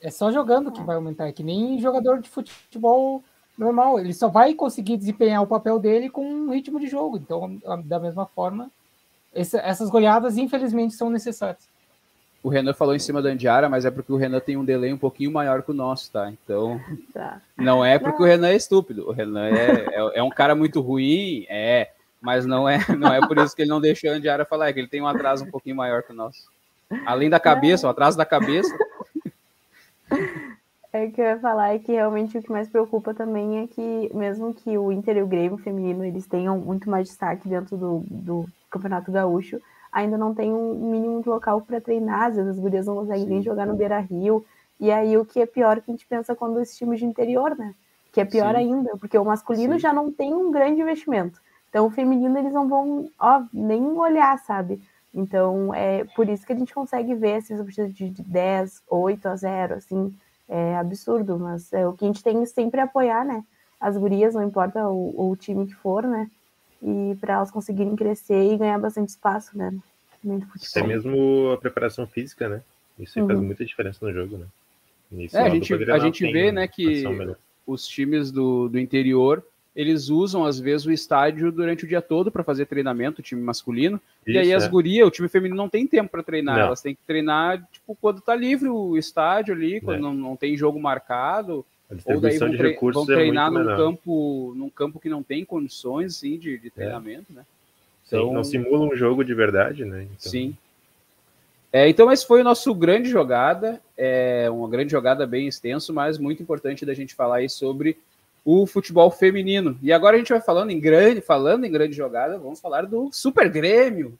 É só jogando que vai aumentar, que nem jogador de futebol normal, ele só vai conseguir desempenhar o papel dele com um ritmo de jogo. Então, da mesma forma, essa, essas goleadas, infelizmente, são necessárias. O Renan falou em cima da Andiara, mas é porque o Renan tem um delay um pouquinho maior que o nosso, tá? Então, tá. Não é porque não. O Renan é estúpido. O Renan é, é, é um cara muito ruim, é, mas não é, não é por isso que ele não deixou a Andiara falar, é que ele tem um atraso um pouquinho maior que o nosso. Além da cabeça, o atraso da cabeça. É que eu ia falar, é que realmente o que mais preocupa também é que, mesmo que o Inter e o Grêmio feminino, eles tenham muito mais destaque dentro do, do Campeonato Gaúcho, ainda não tem um mínimo de local para treinar, às vezes as gurias não conseguem nem jogar no Beira-Rio, e aí o que é pior que a gente pensa quando esse time de interior, né? Que é pior sim. ainda, porque o masculino sim. já não tem um grande investimento, então o feminino eles não vão, ó, nem olhar, sabe? Então é por isso que a gente consegue ver esses objetivos de dez, oito a zero, assim, é absurdo, mas é o que a gente tem sempre apoiar, né? As gurias, não importa o, o time que for, né? E para elas conseguirem crescer e ganhar bastante espaço, né? Muito futebol. Até mesmo a preparação física, né? Isso uhum. faz muita diferença no jogo, né? Isso é, a gente, a gente vê, né, que os times do, do interior, eles usam, às vezes, o estádio durante o dia todo para fazer treinamento, o time masculino, isso, e aí as é. gurias, o time feminino não tem tempo para treinar, não. Elas têm que treinar, tipo, quando tá livre o estádio ali, quando é. não, não tem jogo marcado... Ou daí vão, tre vão treinar é num, campo, num campo que não tem condições assim, de, de treinamento, é. né? Então, sim, não simula um jogo de verdade, né? Então... Sim. É, então esse foi o nosso grande jogada, é, uma grande jogada bem extenso, mas muito importante da gente falar aí sobre o futebol feminino. E agora a gente vai falando em grande, falando em grande jogada, vamos falar do Super Grêmio.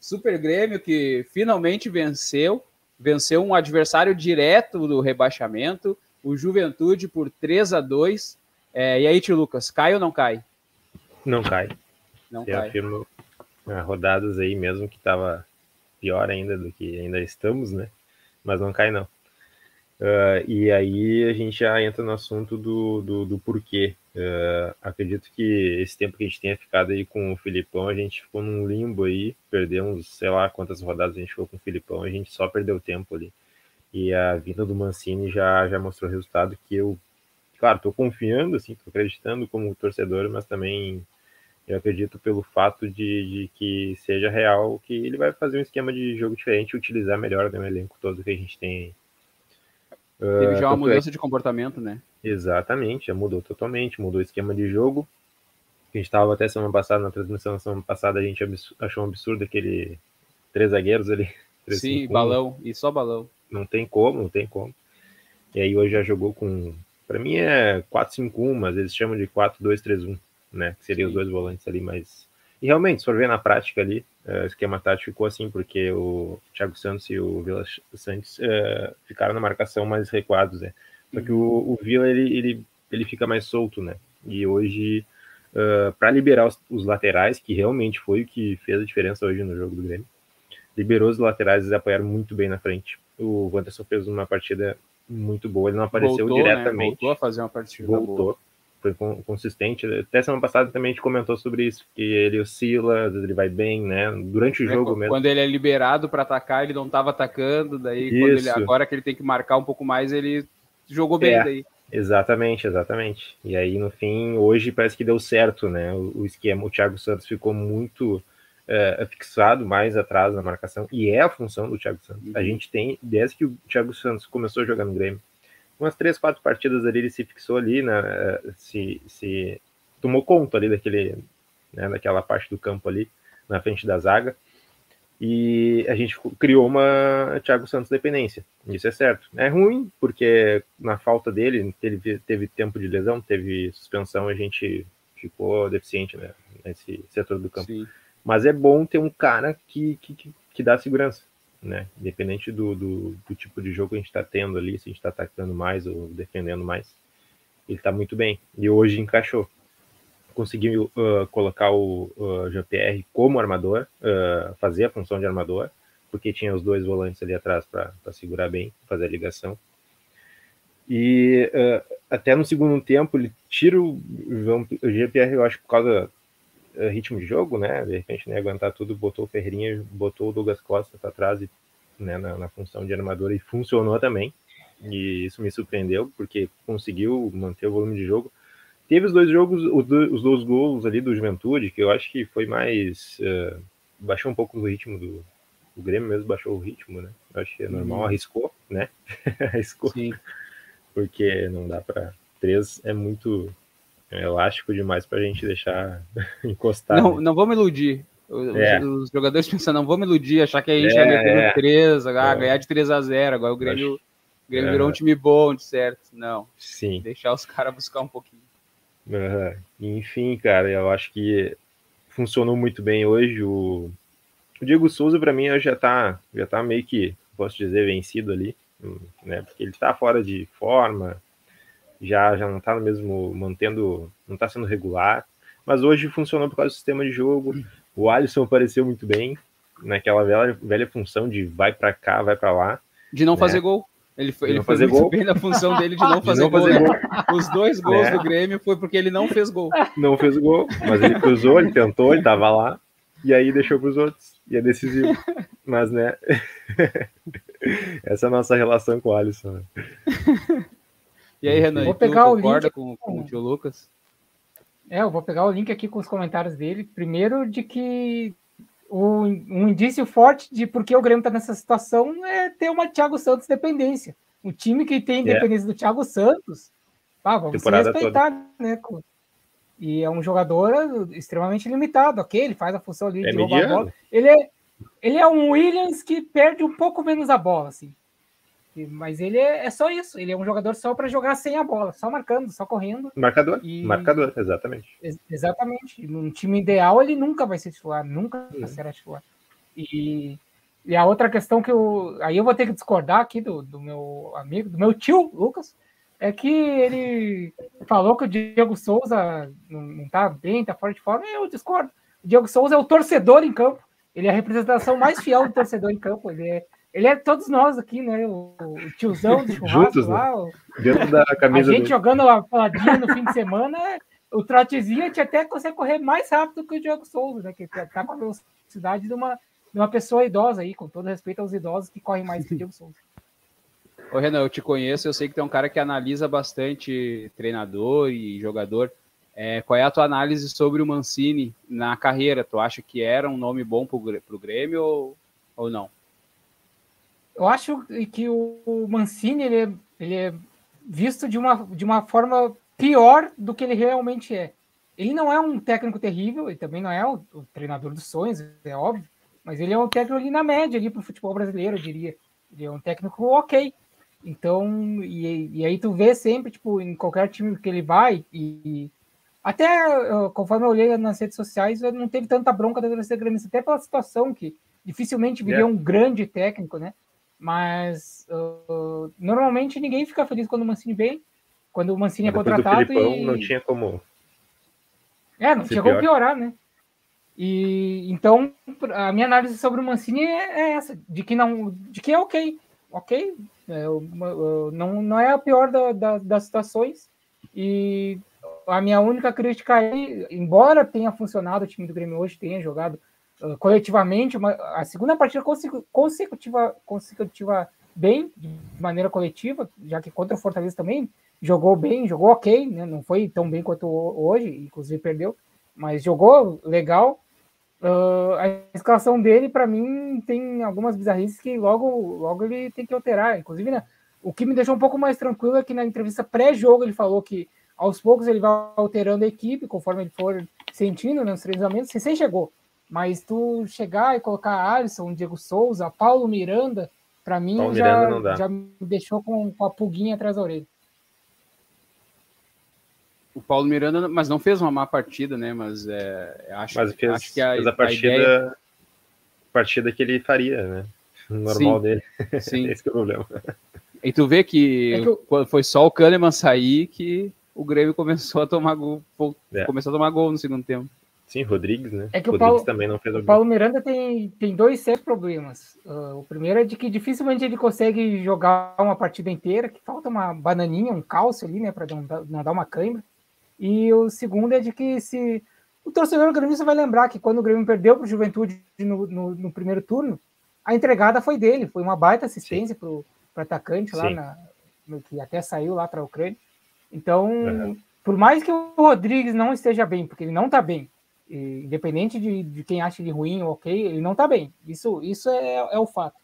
Super Grêmio que finalmente venceu, venceu um adversário direto do rebaixamento, o Juventude por três a dois. É, e aí, tio Lucas, cai ou não cai? Não cai. Não eu cai. Afirmo ah, rodadas aí mesmo que estava pior ainda do que ainda estamos, né? Mas não cai, não. Uh, e aí a gente já entra no assunto do, do, do porquê. Uh, acredito que esse tempo que a gente tenha ficado aí com o Filipão, a gente ficou num limbo aí, perdemos, sei lá quantas rodadas a gente ficou com o Filipão, a gente só perdeu tempo ali. E a vinda do Mancini já, já mostrou o resultado que eu, claro, estou confiando, assim, estou acreditando como torcedor, mas também eu acredito pelo fato de, de que seja real que ele vai fazer um esquema de jogo diferente, utilizar melhor o elenco todo que a gente tem. Teve uh, já uma mudança é... de comportamento, né? Exatamente, já mudou totalmente, mudou o esquema de jogo. A gente estava até semana passada, na transmissão da semana passada, a gente absurdo, achou um absurdo aquele três zagueiros ali. Três, Sim, cinco, balão, um. e só balão. Não tem como, não tem como. E aí hoje já jogou com... Para mim é quatro cinco um, mas eles chamam de quatro dois três um, né? Que seriam os dois volantes ali, mas... E realmente, se for ver na prática ali, o uh, esquema tático ficou assim, porque o Thiago Santos e o Vila Santos uh, ficaram na marcação mais recuados, né? Só que o, o Vila, ele, ele, ele fica mais solto, né? E hoje, uh, para liberar os, os laterais, que realmente foi o que fez a diferença hoje no jogo do Grêmio, liberou os laterais e apoiaram muito bem na frente. O Wanderson fez uma partida muito boa, ele não apareceu voltou, diretamente. Né? Voltou a fazer uma partida voltou, boa. Foi consistente. Até semana passada também a gente comentou sobre isso, que ele oscila, ele vai bem, né? Durante o é, jogo quando mesmo. Quando ele é liberado para atacar, ele não estava atacando, daí quando ele, agora que ele tem que marcar um pouco mais, ele jogou bem é, daí. Exatamente, exatamente. E aí, no fim, hoje parece que deu certo, né? O, o esquema, o Thiago Santos ficou muito... é, fixado mais atrás na marcação, e é a função do Thiago Santos. A gente tem, desde que o Thiago Santos começou a jogar no Grêmio, umas três, quatro partidas ali, ele se fixou ali, né, se, se tomou conta ali daquele, né, daquela parte do campo ali, na frente da zaga, e a gente criou uma Thiago Santos dependência, isso é certo. É ruim, porque na falta dele, teve, teve tempo de lesão, teve suspensão, a gente ficou deficiente, né, nesse setor do campo. Sim. Mas é bom ter um cara que, que, que dá segurança, né? Independente do, do, do tipo de jogo que a gente está tendo ali, se a gente está atacando mais ou defendendo mais, ele está muito bem. E hoje encaixou. Conseguiu uh, colocar o uh, Jean-Pierre como armador, uh, fazer a função de armador, porque tinha os dois volantes ali atrás para segurar bem, fazer a ligação. E uh, até no segundo tempo, ele tira o, o Jean-Pierre, eu acho, por causa... ritmo de jogo, né, de repente, né, aguentar tudo, botou o Ferreirinha, botou o Douglas Costa para trás, e, né, na, na função de armador, e funcionou também, e isso me surpreendeu, porque conseguiu manter o volume de jogo. Teve os dois jogos, os dois, os dois gols ali do Juventude, que eu acho que foi mais, uh, baixou um pouco o ritmo do, o Grêmio mesmo baixou o ritmo, né, eu acho que é normal, uhum. arriscou, né, arriscou, Sim. porque não dá para, três é muito... elástico demais pra gente deixar encostar. Não, né? Não vamos iludir. Os, é. os jogadores pensam, não vamos iludir, achar que a gente vai é, é. três, ah, é. ganhar de três a zero. Agora o Grêmio, acho... o Grêmio é. virou um time bom, de certo. Não. Sim. Deixar os caras buscar um pouquinho. Uhum. Enfim, cara, eu acho que funcionou muito bem hoje. O, o Diego Souza, pra mim, já tá, já tá meio que, posso dizer, vencido ali, né? Porque ele tá fora de forma. Já, já não tá mesmo mantendo, não tá sendo regular, mas hoje funcionou por causa do sistema de jogo. O Alisson apareceu muito bem naquela velha, velha função de vai pra cá, vai pra lá. De não né? fazer gol. Ele foi, ele foi muito gol. bem na função dele de não fazer, de não fazer gol. gol. Os dois gols é. do Grêmio foi porque ele não fez gol. Não fez gol, mas ele cruzou, ele tentou, ele tava lá, e aí deixou pros outros, e é decisivo. Mas, né, essa é a nossa relação com o Alisson, né? E aí, Renan, vou pegar tu o concorda link... com, com o tio Lucas? É, eu vou pegar o link aqui com os comentários dele. Primeiro, de que o, um indício forte de por que o Grêmio está nessa situação é ter uma Thiago Santos dependência. O time que tem dependência é. do Thiago Santos, ah, vamos se respeitar, toda. né? E é um jogador extremamente limitado, ok? Ele faz a função ali é de roubar a bola. Ele é, ele é um Williams que perde um pouco menos a bola, assim. Mas ele é, é só isso, ele é um jogador só para jogar sem a bola, só marcando, só correndo. Marcador, e... marcador, exatamente. Ex exatamente, num time ideal ele nunca vai ser titular, nunca hum. será titular. E, e a outra questão que eu, aí eu vou ter que discordar aqui do, do meu amigo, do meu tio, Lucas, é que ele falou que o Diego Souza não, não tá bem, tá fora de forma, eu discordo. O Diego Souza é o torcedor em campo, ele é a representação mais fiel do torcedor em campo, ele é Ele é todos nós aqui, né? O, o tiozão do churrasco Juntos, lá. Né? O... Dentro da camisa. A gente do... jogando a peladinha no fim de semana, o trotezinho a gente até consegue correr mais rápido que o Diego Souza, né? Que tá com a velocidade de uma, de uma pessoa idosa aí, com todo respeito aos idosos que correm mais que o Diego Souza. Ô, Renan, eu te conheço, eu sei que tem um cara que analisa bastante treinador e jogador. É, qual é a tua análise sobre o Mancini na carreira? Tu acha que era um nome bom pro Grêmio ou, ou não? Eu acho que o Mancini ele é, ele é visto de uma, de uma forma pior do que ele realmente é. Ele não é um técnico terrível, ele também não é o, o treinador dos sonhos, é óbvio, mas ele é um técnico ali na média para o futebol brasileiro, eu diria. Ele é um técnico ok. Então, e, e aí tu vê sempre, tipo, em qualquer time que ele vai, e, e até conforme eu olhei nas redes sociais, não teve tanta bronca da torcida gremista, até pela situação que dificilmente viria yeah. um grande técnico, né? Mas uh, normalmente ninguém fica feliz quando o Mancini vem, quando o Mancini é contratado. Filipão, e não tinha como. É, não tinha pior. como piorar, né? E então a minha análise sobre o Mancini é, é essa, de que não, de que é ok, ok, é, eu, eu, não, não é a pior da, da, das situações. E a minha única crítica é, embora tenha funcionado o time do Grêmio hoje, tenha jogado coletivamente, uma, a segunda partida consecutiva, consecutiva bem, de maneira coletiva, já que contra o Fortaleza também, jogou bem, jogou ok, né? Não foi tão bem quanto hoje, inclusive perdeu, mas jogou legal, Uh, a escalação dele, para mim, tem algumas bizarrices que logo, logo ele tem que alterar. Inclusive, né, o que me deixou um pouco mais tranquilo é que na entrevista pré-jogo ele falou que aos poucos ele vai alterando a equipe, conforme ele for sentindo, né, nos treinamentos. Você sem chegou, mas tu chegar e colocar Alisson, Diego Souza, Paulo Miranda, para mim Paulo já, já me deixou com, com a pulguinha atrás da orelha. O Paulo Miranda, mas não fez uma má partida, né? Mas, é, acho, mas fez, acho que a, fez a partida, a ideia... partida que ele faria, né? O normal sim, dele. Sim. Esse que é o problema. E tu vê que, é que eu... foi só o Kahneman sair que o Grêmio começou a tomar gol, é. começou a tomar gol no segundo tempo. Sim, Rodrigues, né? É que Rodrigues o Paulo, também não fez o Paulo Miranda tem, tem dois sérios problemas. Uh, o primeiro é de que dificilmente ele consegue jogar uma partida inteira, que falta uma bananinha, um cálcio ali, né? Para não, não dar uma cãibra. E o segundo é de que se o torcedor gremista vai lembrar que quando o Grêmio perdeu para o Juventude no, no, no primeiro turno, a entregada foi dele, foi uma baita assistência para o atacante lá, na, no, que até saiu lá para a Ucrânia. Então, uhum. por mais que o Rodrigues não esteja bem, porque ele não está bem, e, independente de, de quem ache ele ruim ou ok, ele não está bem, isso, isso é, é o fato.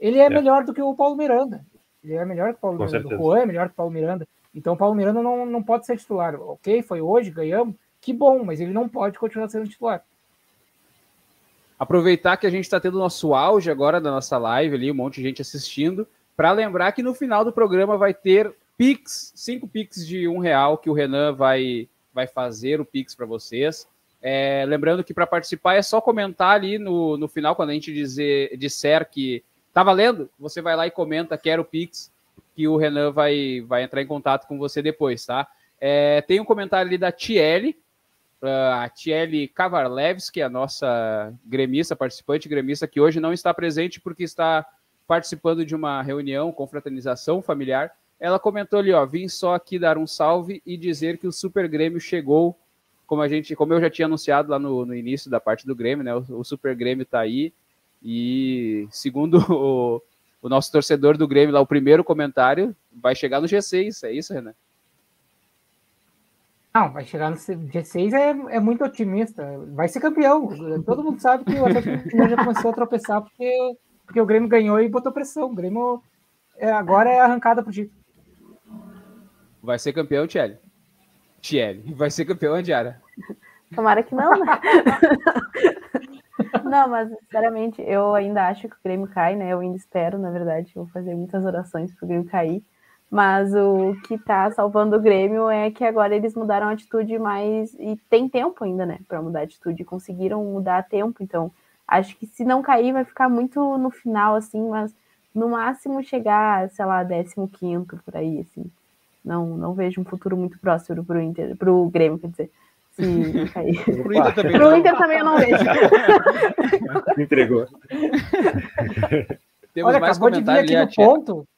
Ele é, é melhor do que o Paulo Miranda, ele é melhor que o Paulo Com Miranda, certeza. O Juan é melhor que o Paulo Miranda. Então o Paulo Miranda não, não pode ser titular. Ok, foi hoje, ganhamos, que bom, mas ele não pode continuar sendo titular. Aproveitar que a gente está tendo o nosso auge agora da nossa live ali, um monte de gente assistindo, para lembrar que no final do programa vai ter Pix, cinco Pix de um real que o Renan vai, vai fazer o Pix para vocês. É, lembrando que para participar é só comentar ali no, no final, quando a gente dizer, disser que tá valendo, você vai lá e comenta, quero o Pix, que o Renan vai, vai entrar em contato com você depois, tá? É, tem um comentário ali da Tiele, a Tiele Kavarlevski, que é a nossa gremista, participante gremista, que hoje não está presente porque está participando de uma reunião, confraternização familiar. Ela comentou ali, ó, vim só aqui dar um salve e dizer que o Super Grêmio chegou, como, a gente, como eu já tinha anunciado lá no, no início da parte do Grêmio, né? O, o Super Grêmio tá aí e, segundo o O nosso torcedor do Grêmio, lá, o primeiro comentário, vai chegar no G seis, é isso, Renan? Não, vai chegar no G seis, é, é muito otimista, vai ser campeão. Todo mundo sabe que o Atlético já começou a tropeçar porque, porque o Grêmio ganhou e botou pressão. O Grêmio é, agora é arrancada pro título. Vai ser campeão, Tiele? Tiele, vai ser campeão, Andiara? Tomara que não, né? Não, mas sinceramente, eu ainda acho que o Grêmio cai, né? Eu ainda espero, na verdade, eu vou fazer muitas orações para o Grêmio cair. Mas o que tá salvando o Grêmio é que agora eles mudaram a atitude mais... E tem tempo ainda, né? Para mudar a atitude. Conseguiram mudar a tempo. Então, acho que se não cair, vai ficar muito no final, assim. Mas, no máximo, chegar, sei lá, décimo quinto, por aí, assim. Não, não vejo um futuro muito próximo pro Inter, pro Grêmio, quer dizer. Pro Inter também, Pro Inter também eu não vejo. Me entregou. Temos Olha, mais acabou de vir aqui no ponto.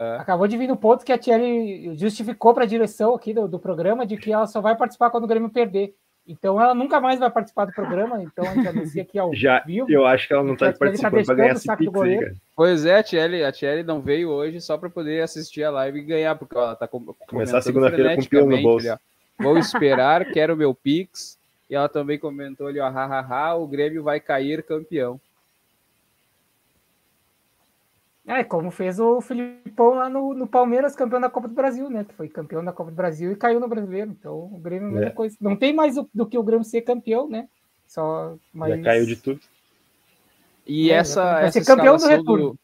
Ah. Acabou de vir no ponto que a Tiele justificou para a direção aqui do, do programa de que ela só vai participar quando o Grêmio perder. Então ela nunca mais vai participar do programa. Então a gente anuncia aqui ao já, vivo. Eu acho que ela não está participando para ganhar esse saque do goleiro. Aí, pois é, a Tiele, a Tiele não veio hoje só para poder assistir a live e ganhar, porque ela está com começar segunda-feira com o pelo no bolso. Ali, vou esperar, quero meu Pix. E ela também comentou ali, ó, hahaha, o Grêmio vai cair campeão. É, como fez o Filipão lá no, no Palmeiras, campeão da Copa do Brasil, né? Foi campeão da Copa do Brasil e caiu no Brasileiro. Então, o Grêmio é a mesma coisa. Não tem mais do, do que o Grêmio ser campeão, né? Só mais... Já caiu de tudo. E é, essa, vai essa ser campeão do retorno. Do...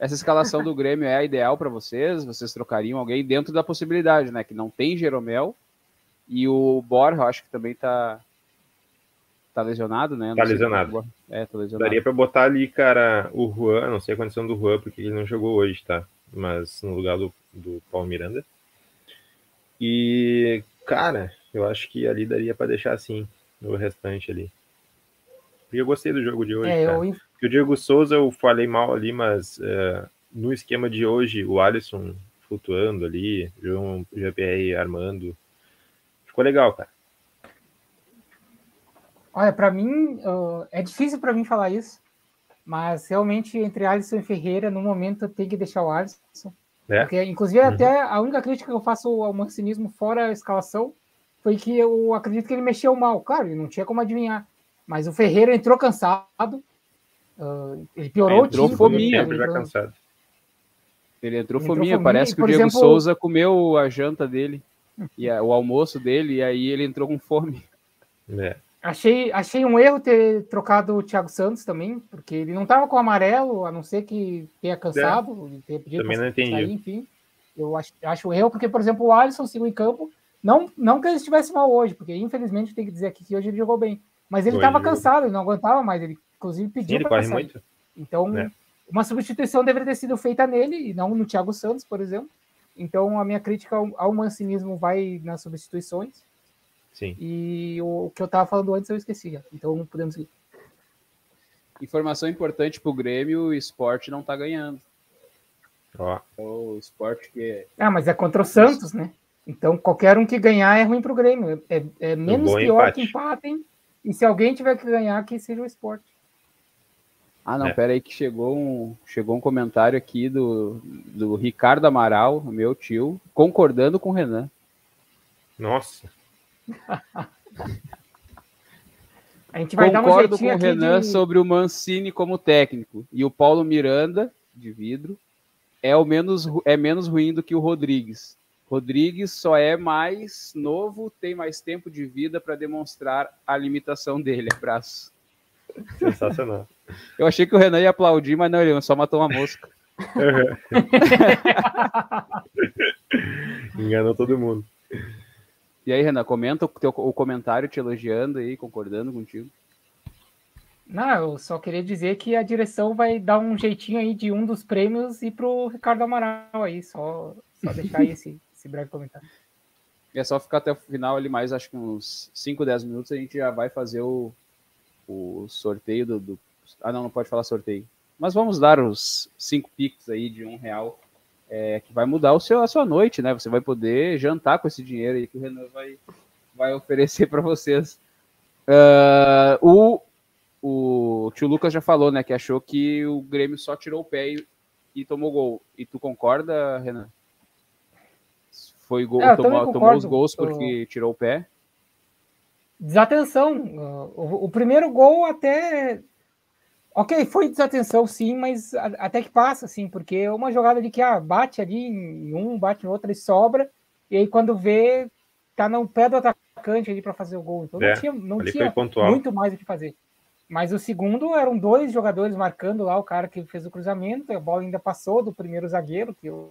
Essa escalação do Grêmio é a ideal para vocês? Vocês trocariam alguém dentro da possibilidade, né? Que não tem Jeromel. E o Borja, acho que também tá, tá lesionado, né? Não tá lesionado. É, tá lesionado. Daria pra botar ali, cara, o Juan, não sei a condição do Juan, porque ele não jogou hoje, tá? Mas no lugar do, do Paulo Miranda. E, cara, eu acho que ali daria pra deixar assim, o restante ali. Porque eu gostei do jogo de hoje, é, cara. Eu... Porque o Diego Souza eu falei mal ali, mas uh, no esquema de hoje, o Alisson flutuando ali, o Jean-Pierre armando... Ficou legal, cara. Olha, para mim, uh, é difícil para mim falar isso, mas realmente entre Alisson e Ferreira, no momento, tem que deixar o Alisson. É? Porque, inclusive, uhum. até a única crítica que eu faço ao mancinismo fora a escalação foi que eu acredito que ele mexeu mal. Claro, ele não tinha como adivinhar, Mas o Ferreira entrou cansado. Uh, ele piorou entrou o time. Fominha, ele entrou cansado. Ele entrou, entrou fominha. fominha. Parece e, que o Diego exemplo... Souza comeu a janta dele, e a, o almoço dele, e aí ele entrou com fome. É. Achei, achei um erro ter trocado o Thiago Santos também, porque ele não estava com o amarelo, a não ser que tenha cansado. É. Tenha pedido também não entendi. Sair, enfim, eu acho, acho um erro, porque, por exemplo, o Alisson seguiu em campo. Não, não que ele estivesse mal hoje, porque infelizmente tem que dizer aqui que hoje ele jogou bem. Mas ele estava cansado, ele não aguentava mais. Ele, inclusive, pediu para corre sair. Muito. Então, é. uma substituição deveria ter sido feita nele, e não no Thiago Santos, por exemplo. Então, a minha crítica ao, ao mancinismo vai nas substituições. Sim. E o, o que eu estava falando antes eu esqueci. Então, podemos seguir. Informação importante para o Grêmio, o Sport não está ganhando. Ó. Então, o Sport que é... Ah, mas é contra o Santos, né? Então, qualquer um que ganhar é ruim para o Grêmio. É, é menos um pior empate. Que empatem. E se alguém tiver que ganhar, que seja o Sport. Ah, não, é. pera aí que chegou um, chegou um comentário aqui do, do Ricardo Amaral, meu tio, concordando com o Renan. Nossa. A gente vai Concordo dar um com o Renan de... sobre o Mancini como técnico. E o Paulo Miranda, de vidro, é, o menos, é menos ruim do que o Rodrigues. Rodrigues só é mais novo, tem mais tempo de vida para demonstrar a limitação dele. Abraço. Sensacional. Eu achei que o Renan ia aplaudir, mas não, ele só matou uma mosca. Enganou todo mundo. E aí, Renan, comenta o, teu, o comentário te elogiando aí, concordando contigo. Não, eu só queria dizer que a direção vai dar um jeitinho aí de um dos prêmios e pro Ricardo Amaral aí, só... Só deixar aí esse, esse breve comentário. É só ficar até o final ali, mais acho que uns cinco, dez minutos, a gente já vai fazer o, o sorteio do, do... Ah, não, não pode falar sorteio. Mas vamos dar os cinco Pix aí de um real, é, que vai mudar o seu, a sua noite, né? Você vai poder jantar com esse dinheiro aí que o Renan vai, vai oferecer para vocês. Uh, o, o tio Lucas já falou, né, que achou que o Grêmio só tirou o pé e, e tomou gol. E tu concorda, Renan? Foi gol, é, tomou, tomou os gols porque tirou o pé. Desatenção. O, o primeiro gol até... Ok, foi desatenção sim, mas a, até que passa, assim, porque é uma jogada de que ah, bate ali em um, bate no outro e sobra, e aí quando vê, tá no pé do atacante ali para fazer o gol. Então é, não tinha, não tinha muito mais o que fazer. Mas o segundo eram dois jogadores marcando lá, o cara que fez o cruzamento, a bola ainda passou do primeiro zagueiro, que o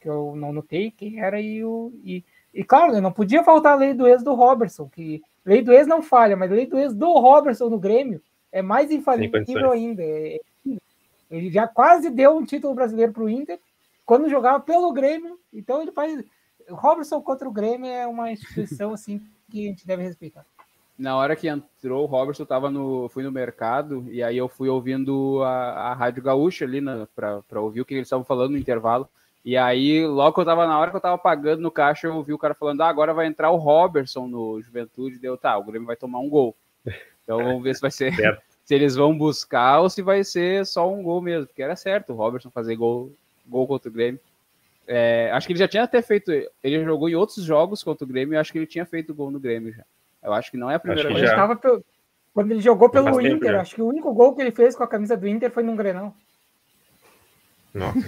que eu não notei quem era, e o... E, e claro, não podia faltar a lei do ex do Robertson, que lei do ex não falha, mas a lei do ex do Robertson no Grêmio é mais infalível ainda. É, ele já quase deu um título brasileiro para o Inter, quando jogava pelo Grêmio, então ele faz... Robertson contra o Grêmio é uma instituição assim que a gente deve respeitar. Na hora que entrou o Robertson, eu tava no, fui no mercado, e aí eu fui ouvindo a, a Rádio Gaúcha ali, para ouvir o que eles estavam falando no intervalo. E aí, logo que eu tava, na hora que eu tava pagando no caixa, eu ouvi o cara falando, ah, agora vai entrar o Robertson no Juventude, deu, tá, o Grêmio vai tomar um gol. Então vamos ver se vai ser, se eles vão buscar ou se vai ser só um gol mesmo, porque era certo o Robertson fazer gol, gol contra o Grêmio. É, acho que ele já tinha até feito, ele jogou em outros jogos contra o Grêmio, e acho que ele tinha feito gol no Grêmio já. Eu acho que não é a primeira vez. Pelo... Quando ele jogou pelo Inter, já. Acho que o único gol que ele fez com a camisa do Inter foi num Grenal. Nossa.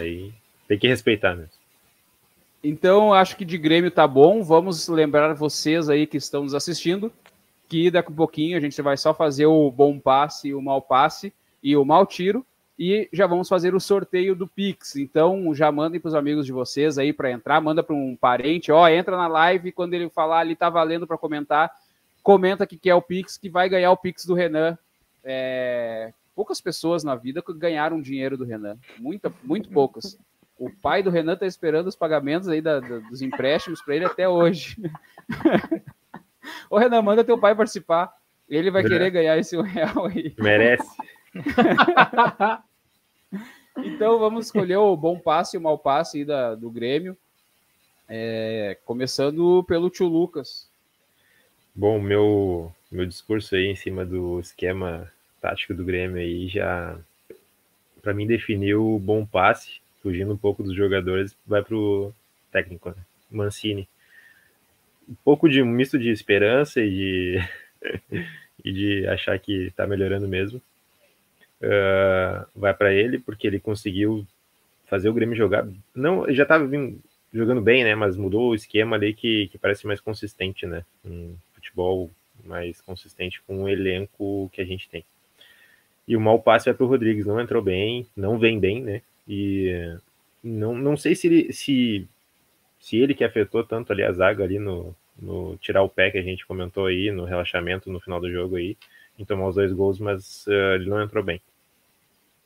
Aí tem que respeitar mesmo. Então, acho que de Grêmio tá bom. Vamos lembrar vocês aí que estão nos assistindo que daqui a pouquinho a gente vai só fazer o bom passe, o mau passe e o mau tiro, e já vamos fazer o sorteio do Pix. Então, já mandem para os amigos de vocês aí para entrar, manda para um parente, ó, entra na live, quando ele falar ali tá valendo para comentar, comenta que quer o Pix, que vai ganhar o Pix do Renan. É... Poucas pessoas na vida ganharam dinheiro do Renan. Muita, muito poucas. O pai do Renan está esperando os pagamentos aí da, da, dos empréstimos para ele até hoje. Ô, Renan, manda teu pai participar. Ele vai merece. Querer ganhar esse um real aí. Merece. Então, vamos escolher o bom passe e o mau passe aí da, do Grêmio. É, começando pelo tio Lucas. Bom, meu, meu discurso aí em cima do esquema... tático do Grêmio aí já, para mim, definiu o bom passe, fugindo um pouco dos jogadores, vai pro técnico, né? Mancini. Um pouco de um misto de esperança e de e de achar que tá melhorando mesmo, uh, vai para ele, porque ele conseguiu fazer o Grêmio jogar, não, ele já tava vindo, jogando bem, né, mas mudou o esquema ali que, que parece mais consistente, né, um futebol mais consistente com o elenco que a gente tem. E o mau passe vai pro Rodrigues, não entrou bem, não vem bem, né, e não, não sei se ele, se, se ele que afetou tanto ali a zaga ali no, no tirar o pé que a gente comentou aí, no relaxamento no final do jogo aí, em tomar os dois gols, mas uh, ele não entrou bem.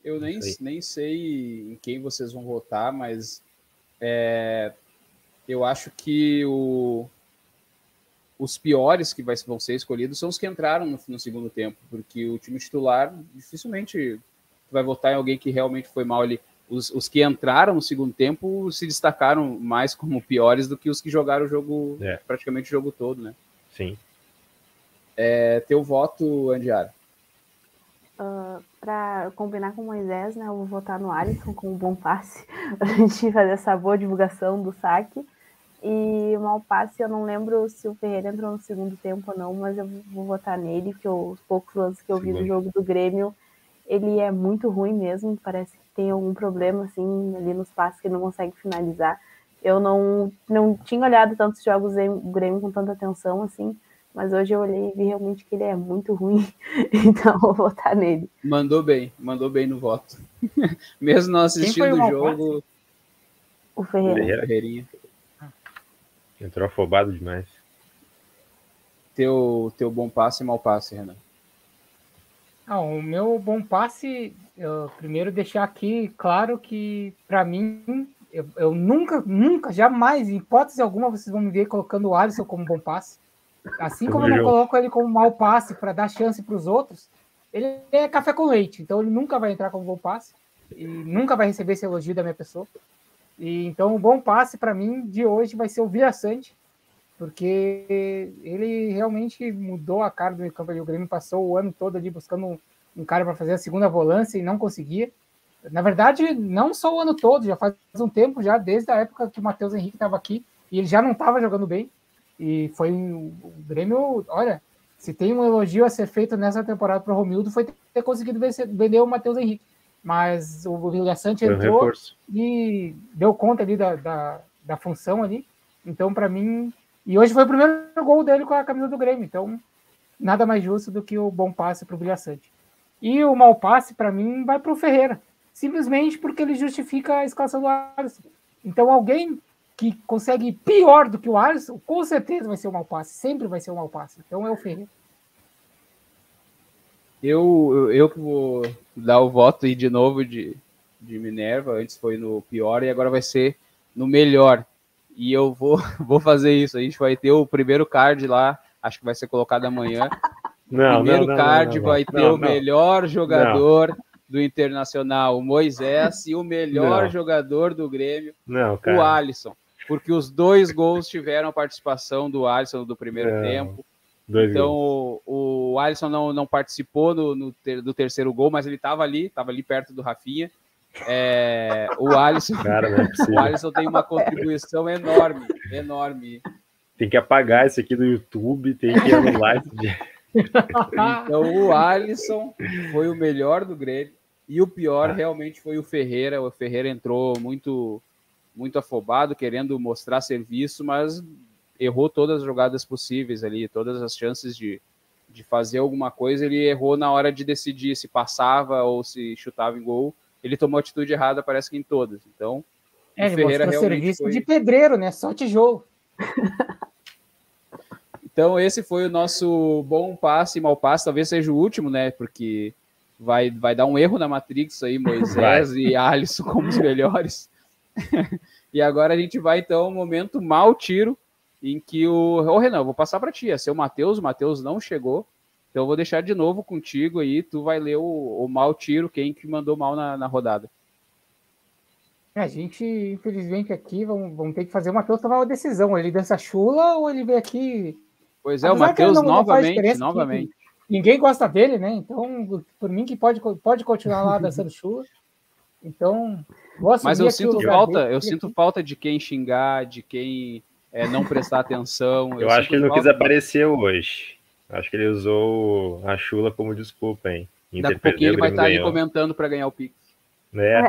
Eu nem, nem sei em quem vocês vão votar, mas é, eu acho que o, os piores que vai, vão ser escolhidos são os que entraram no, no segundo tempo, porque o time titular dificilmente vai votar em alguém que realmente foi mal ali. Os, os que entraram no segundo tempo se destacaram mais como piores do que os que jogaram o jogo, é. praticamente o jogo todo, né? Sim. É, teu voto, Andiara? Uh, para combinar com o Moisés, né, eu vou votar no Alisson com um bom passe, a gente fazer essa boa divulgação do saque. E o mau passe, eu não lembro se o Ferreira entrou no segundo tempo ou não, mas eu vou votar nele, porque os poucos lances que eu vi do jogo do Grêmio, ele é muito ruim mesmo, parece que tem algum problema assim ali nos passes que ele não consegue finalizar. Eu não, não tinha olhado tantos jogos do Grêmio com tanta atenção assim, mas hoje eu olhei e vi realmente que ele é muito ruim, então vou votar nele. Mandou bem, mandou bem no voto. Mesmo não assistindo o jogo... O Ferreira. O Ferreirinha. Entrou afobado demais. Teu, teu bom passe e mau passe, Renan? Não, o meu bom passe, eu primeiro deixar aqui claro que, para mim, eu, eu nunca, nunca, jamais, em hipótese alguma, vocês vão me ver colocando o Alisson como bom passe. Assim como eu não coloco ele como mau passe para dar chance para os outros, ele é café com leite, então ele nunca vai entrar como bom passe e nunca vai receber esse elogio da minha pessoa. E então o bom passe para mim de hoje vai ser o Vila Sante, porque ele realmente mudou a cara do campo ali. O Grêmio passou o ano todo ali buscando um, um cara para fazer a segunda volância e não conseguia. Na verdade, não só o ano todo, já faz um tempo já, desde a época que o Matheus Henrique estava aqui e ele já não estava jogando bem. E foi o Grêmio, olha, se tem um elogio a ser feito nessa temporada para o Romildo, foi ter conseguido vencer, vender o Matheus Henrique. Mas o Vila Sante entrou um e deu conta ali da, da, da função ali. Então, para mim... E hoje foi o primeiro gol dele com a camisa do Grêmio. Então, nada mais justo do que o bom passe para o Vila Sante. E o mau passe, para mim, vai para o Ferreira. Simplesmente porque ele justifica a escalação do Alisson. Então, alguém... que consegue pior do que o Alisson, com certeza vai ser um mau passe, sempre vai ser um mau passe. Então é o Ferreira. Eu, eu, eu que vou dar o voto aí de novo de, de Minerva, antes foi no pior e agora vai ser no melhor. E eu vou, vou fazer isso, a gente vai ter o primeiro card lá, acho que vai ser colocado amanhã. Não, o primeiro não, não, card não, não, vai não, ter não, o não. melhor jogador... Não. do Internacional, o Moisés, e o melhor não. jogador do Grêmio, não, o Alisson, porque os dois gols tiveram a participação do Alisson do primeiro não. tempo, dois então o, o Alisson não, não participou no, no ter, do terceiro gol, mas ele estava ali, estava ali perto do Rafinha, é, o, Alisson, Cara, não é possível. O Alisson tem uma contribuição enorme, enorme. Tem que apagar isso aqui do YouTube, tem que anular isso de... Então o Alisson foi o melhor do Grêmio e o pior ah. realmente foi o Ferreira. O Ferreira entrou muito, muito afobado, querendo mostrar serviço, mas errou todas as jogadas possíveis ali, todas as chances de, de fazer alguma coisa. Ele errou na hora de decidir se passava ou se chutava em gol. Ele tomou atitude errada, parece que em todas. Então é, o Ferreira realmente serviço foi... de pedreiro, né? Só tijolo. Então esse foi o nosso bom passe e mau passe, talvez seja o último, né, porque vai, vai dar um erro na Matrix aí, Moisés vai. E Alisson como os melhores. E agora a gente vai então ao momento mau tiro, em que o... Ô Renan, eu vou passar para ti, é seu Matheus, o Matheus não chegou, então eu vou deixar de novo contigo aí, tu vai ler o, o mau tiro, quem que mandou mal na, na rodada. A gente, infelizmente aqui, vamos, vamos ter que fazer o Matheus tomar uma decisão, ele dança chula ou ele vem aqui... Pois é, apesar o Matheus novamente, novamente. Ninguém gosta dele, né? Então, por mim, que pode, pode continuar lá dançando chuva. Então, gosto de Mas eu sinto falta, eu sinto falta de quem xingar, de quem é, não prestar atenção. Eu, eu acho que ele não quis de... aparecer hoje. Acho que ele usou a chula como desculpa, hein? Inter Daqui a pouquinho ele vai estar aí comentando para ganhar o Pix. É, é.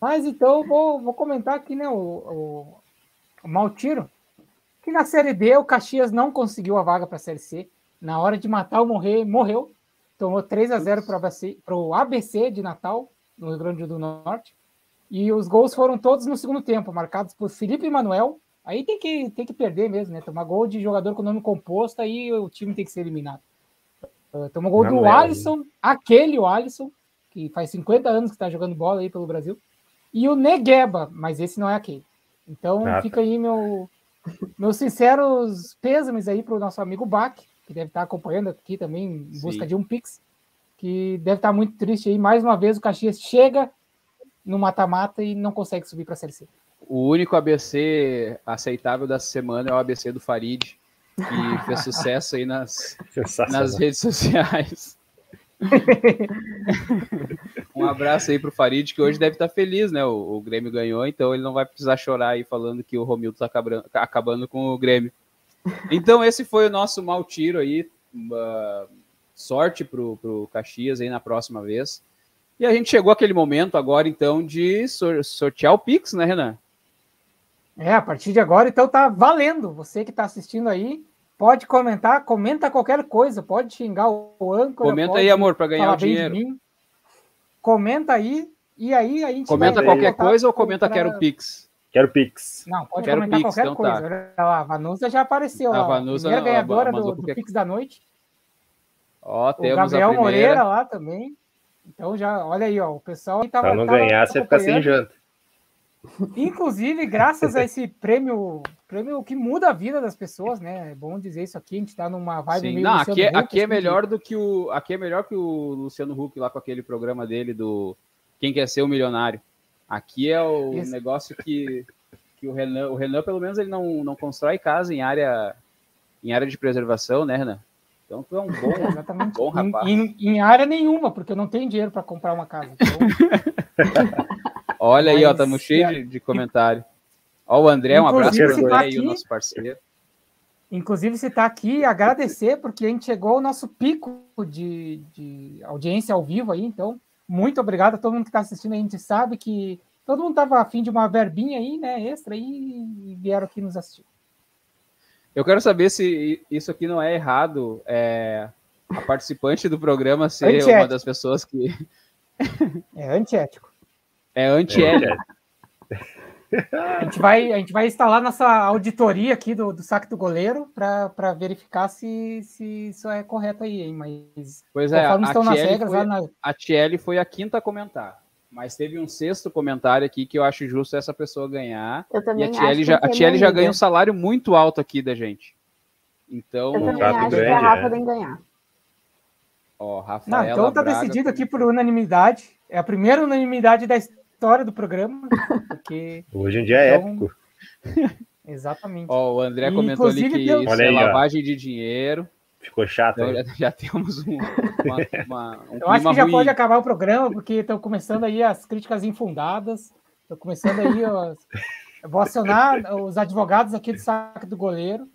Mas então vou, vou comentar aqui, né, o, o, o mau tiro. Que na Série B o Caxias não conseguiu a vaga para a Série C. Na hora de matar ou morrer, morreu. Tomou três a zero para o A B C de Natal, no Rio Grande do Norte. E os gols foram todos no segundo tempo, marcados por Felipe Manuel. Aí tem que, tem que perder mesmo, né? Tomar gol de jogador com nome composto, aí o time tem que ser eliminado. Uh, tomou gol Manuel. do Alisson, aquele o Alisson, que faz cinquenta anos que está jogando bola aí pelo Brasil. E o Negueba, mas esse não é aquele. Então ah, fica aí meu, meus sinceros pêsames aí para o nosso amigo Bach, que deve estar acompanhando aqui também em busca Sim. de um Pix, que deve estar muito triste aí. Mais uma vez o Caxias chega no mata-mata e não consegue subir para a Série C. O único A B C aceitável dessa semana é o A B C do Farid, que fez sucesso aí nas, nas redes sociais. Um abraço aí pro Farid, que hoje deve estar feliz, né? O, o Grêmio ganhou, então ele não vai precisar chorar aí falando que o Romildo tá acabando, tá acabando com o Grêmio. Então esse foi o nosso mau tiro aí. Uma sorte pro, pro Caxias aí na próxima vez. E a gente chegou àquele momento agora, então, de sortear o Pix, né, Renan? É, a partir de agora, então, tá valendo. Você que tá assistindo aí, pode comentar, comenta qualquer coisa, pode xingar o âncora. Comenta aí, amor, para ganhar o dinheiro. Comenta aí, e aí a gente comenta qualquer coisa ou comenta quero Pix? Quero Pix. Não, pode comentar qualquer coisa. Olha lá, a Vanusa já apareceu. A Vanusa, primeira ganhadora do Pix da noite. Ó, temos a primeira. O Gabriel Moreira lá também. Então, já, olha aí, ó, o pessoal... Para tá, não tá ganhar, você fica sem janta. Inclusive, graças a esse prêmio, prêmio que muda a vida das pessoas, né? É bom dizer isso aqui, a gente tá numa vibe Sim. meio... Não, aqui, Huck, aqui, é melhor do que o, aqui é melhor que o Luciano Huck lá com aquele programa dele do Quem Quer Ser o Milionário. Aqui é o isso. negócio que, que o Renan, o Renan, pelo menos, ele não, não constrói casa em área, em área de preservação, né, Renan? Então, tu é um bom, é, exatamente. bom rapaz. Em, em, em área nenhuma, porque eu não tenho dinheiro para comprar uma casa. Então... Olha Mas, aí, ó, estamos cheios de, de comentário. Ó, o André, um abraço para o André tá aqui, e o nosso parceiro. Inclusive, você está aqui, agradecer, porque a gente chegou ao nosso pico de, de audiência ao vivo aí, então, muito obrigado a todo mundo que está assistindo. A gente sabe que todo mundo estava afim de uma verbinha aí, né, extra, e vieram aqui nos assistir. Eu quero saber se isso aqui não é errado, é, a participante do programa ser antiético. Uma das pessoas que... É antiético. É antiético. A gente vai, a gente vai instalar nossa auditoria aqui do, do Saque do Goleiro para verificar se, se isso é correto aí, hein? Mas pois é, a estão nas regras, foi, lá na... a Tiele foi a quinta a comentar. Mas teve um sexto comentário aqui que eu acho justo essa pessoa ganhar. Eu também e a Tiele já, a já ganha um salário muito alto aqui da gente. Então, eu também acho grande, que a Rafa tem é. ganhar. Ó, Rafaela Não, então tá Braga, decidido aqui por unanimidade. É a primeira unanimidade da história do programa. Porque... Hoje em dia é então... épico. Exatamente. Ó, o André comentou ali que Deus... isso é lavagem de dinheiro. Ficou chato. Então, já, já temos um. Uma, uma, um eu acho que já ruim. Pode acabar o programa, porque estão começando aí as críticas infundadas. Estão começando aí. Ó, eu vou acionar os advogados aqui do Saque do Goleiro.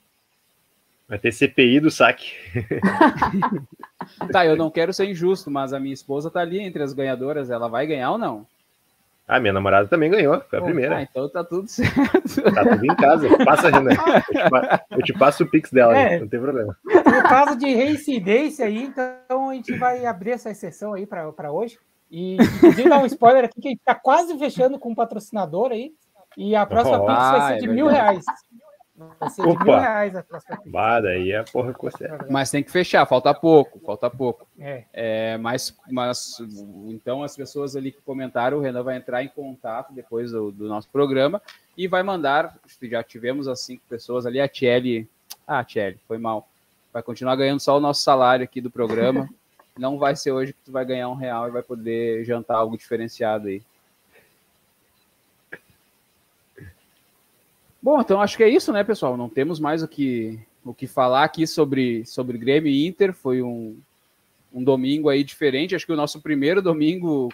Vai ter C P I do saque. Tá, eu não quero ser injusto, mas a minha esposa tá ali entre as ganhadoras. Ela vai ganhar ou não? Ah, minha namorada também ganhou, foi a Pô, primeira. Ah, então tá tudo certo. Tá tudo em casa. Passa, Renan. Eu, eu te passo o Pix dela, é, não tem problema. No caso de reincidência aí, então a gente vai abrir essa exceção aí para hoje. E inclusive dar um spoiler aqui que a gente tá quase fechando com um patrocinador aí. E a próxima oh, Pix ah, vai ser de é mil reais. Vai ser Opa. de mil reais a próxima Pix. Bah, daí a porra ficou certa. Mas tem que fechar, falta pouco, falta pouco. É. É, mas, mas então as pessoas ali que comentaram, o Renan vai entrar em contato depois do, do nosso programa e vai mandar, já tivemos as cinco pessoas ali, a Tiele, ah, Tiele, foi mal, vai continuar ganhando só o nosso salário aqui do programa. Não vai ser hoje que tu vai ganhar um real e vai poder jantar algo diferenciado aí. Bom, então acho que é isso, né, pessoal? Não temos mais o que, o que falar aqui sobre, sobre Grêmio e Inter. Foi um, um domingo aí diferente. Acho que o nosso primeiro domingo,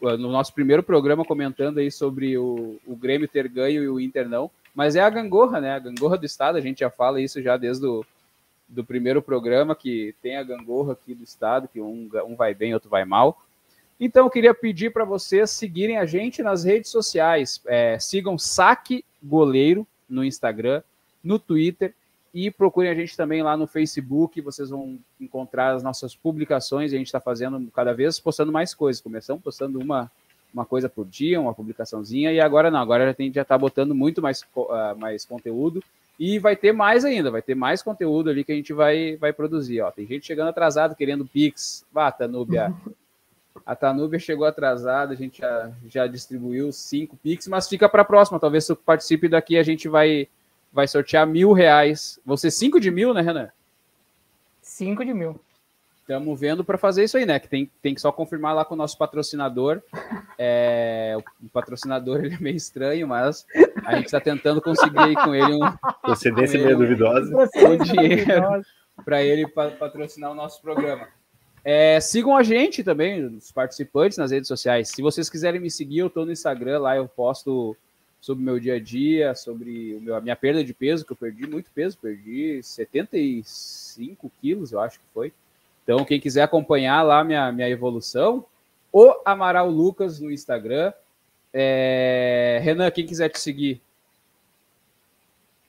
no nosso primeiro programa comentando aí sobre o, o Grêmio ter ganho e o Inter não. Mas é a gangorra, né? A gangorra do Estado, a gente já fala isso já desde o do primeiro programa, que tem a gangorra aqui do Estado, que um, um vai bem, outro vai mal. Então eu queria pedir para vocês seguirem a gente nas redes sociais, é, sigam Saque Goleiro no Instagram, no Twitter, e procurem a gente também lá no Facebook, vocês vão encontrar as nossas publicações, a gente está fazendo cada vez, postando mais coisas, começamos postando uma, uma coisa por dia, uma publicaçãozinha, e agora não, agora já tem, já está botando muito mais, uh, mais conteúdo, e vai ter mais ainda, vai ter mais conteúdo ali que a gente vai, vai produzir, ó, tem gente chegando atrasado, querendo Pix, vá, Tanúbia, a Tanúbia chegou atrasada, a gente já, já distribuiu cinco Pix, mas fica para a próxima, talvez se participe daqui, a gente vai... vai sortear mil reais. Vão ser cinco de mil, né, Renan? Cinco de mil. Estamos vendo para fazer isso aí, né? Que tem, tem que só confirmar lá com o nosso patrocinador. É, o patrocinador, ele é meio estranho, mas a gente está tentando conseguir aí com ele um... Procedência meio duvidosa. Um dinheiro para ele patrocinar o nosso programa. É, sigam a gente também, os participantes, nas redes sociais. Se vocês quiserem me seguir, eu estou no Instagram, lá eu posto... sobre o meu dia a dia, sobre o meu, a minha perda de peso, que eu perdi muito peso, perdi setenta e cinco quilos, eu acho que foi. Então, quem quiser acompanhar lá minha, minha evolução, o Amaral Lucas no Instagram. É... Renan, quem quiser te seguir?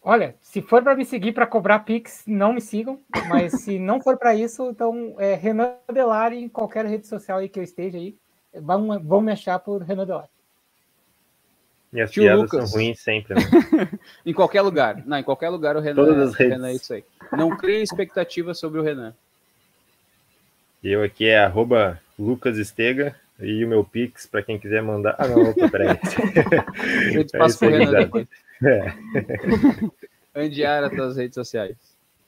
Olha, se for para me seguir, para cobrar Pix, não me sigam, mas se não for para isso, então é Renan Delari, em qualquer rede social aí que eu esteja aí, vão, vão me achar por Renan Delari. Minhas Tio piadas Lucas. São ruins sempre. Né? Em qualquer lugar. Não, em qualquer lugar o Renan, Todas as redes. Renan é isso aí. Não crie expectativa sobre o Renan. Eu aqui é arroba Lucas Estega e o meu Pix, para quem quiser mandar... Ah, não, opa, peraí. Eu te passo é pro Renan depois. É. Andiara, todas as redes sociais.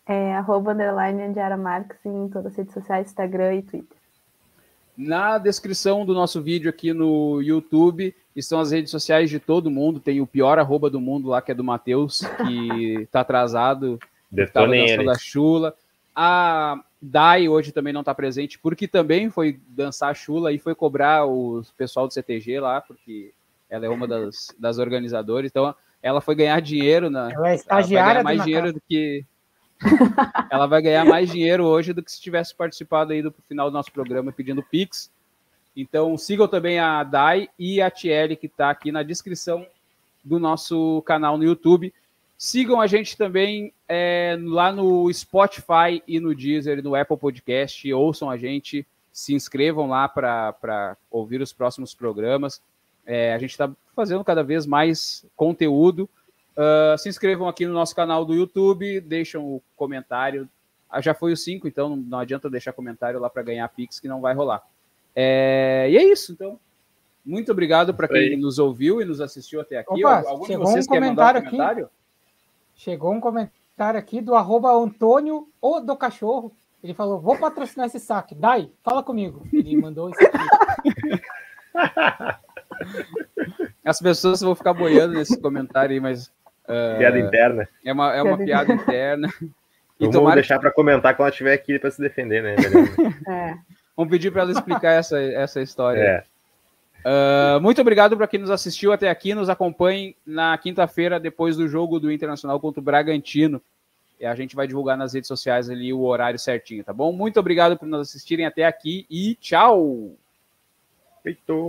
É, arroba underline Andiara Marques em todas as redes sociais, Instagram e Twitter. Na descrição do nosso vídeo aqui no YouTube... estão as redes sociais de todo mundo. Tem o pior arroba do mundo lá, que é do Matheus, que tá atrasado. Estava dançando a chula. A Dai hoje também não tá presente, porque também foi dançar a chula e foi cobrar o pessoal do C T G lá, porque ela é uma das, das organizadoras. Então, ela foi ganhar dinheiro. Na, ela é estagiária. Ela vai ganhar mais dinheiro do que... ela vai ganhar mais dinheiro hoje do que se tivesse participado aí do final do nosso programa pedindo Pix. Então, sigam também a Dai e a Tiele, que está aqui na descrição do nosso canal no YouTube. Sigam a gente também é, lá no Spotify e no Deezer, no Apple Podcast. Ouçam a gente, se inscrevam lá para ouvir os próximos programas. É, a gente está fazendo cada vez mais conteúdo. Uh, se inscrevam aqui no nosso canal do YouTube, deixam o comentário. Ah, já foi o cinco, então não adianta deixar comentário lá para ganhar Pix, que não vai rolar. É, e é isso, então. Muito obrigado para quem nos ouviu e nos assistiu até aqui. Opa, algum de vocês um quer mandar um comentário? Aqui, chegou um comentário aqui do arroba Antônio ou do Cachorro. Ele falou, vou patrocinar esse saque. Dai, fala comigo. Ele mandou isso aqui. As pessoas vão ficar boiando nesse comentário aí, mas... Uh, piada interna. É uma, é uma piada interna. E vamos deixar que... para comentar quando ela estiver aqui para se defender, né? É. Vamos pedir para ela explicar essa, essa história. É. Uh, muito obrigado para quem nos assistiu até aqui. Nos acompanhem na quinta-feira, depois do jogo do Internacional contra o Bragantino. E a gente vai divulgar nas redes sociais ali o horário certinho, tá bom? Muito obrigado por nos assistirem até aqui e tchau! Feito!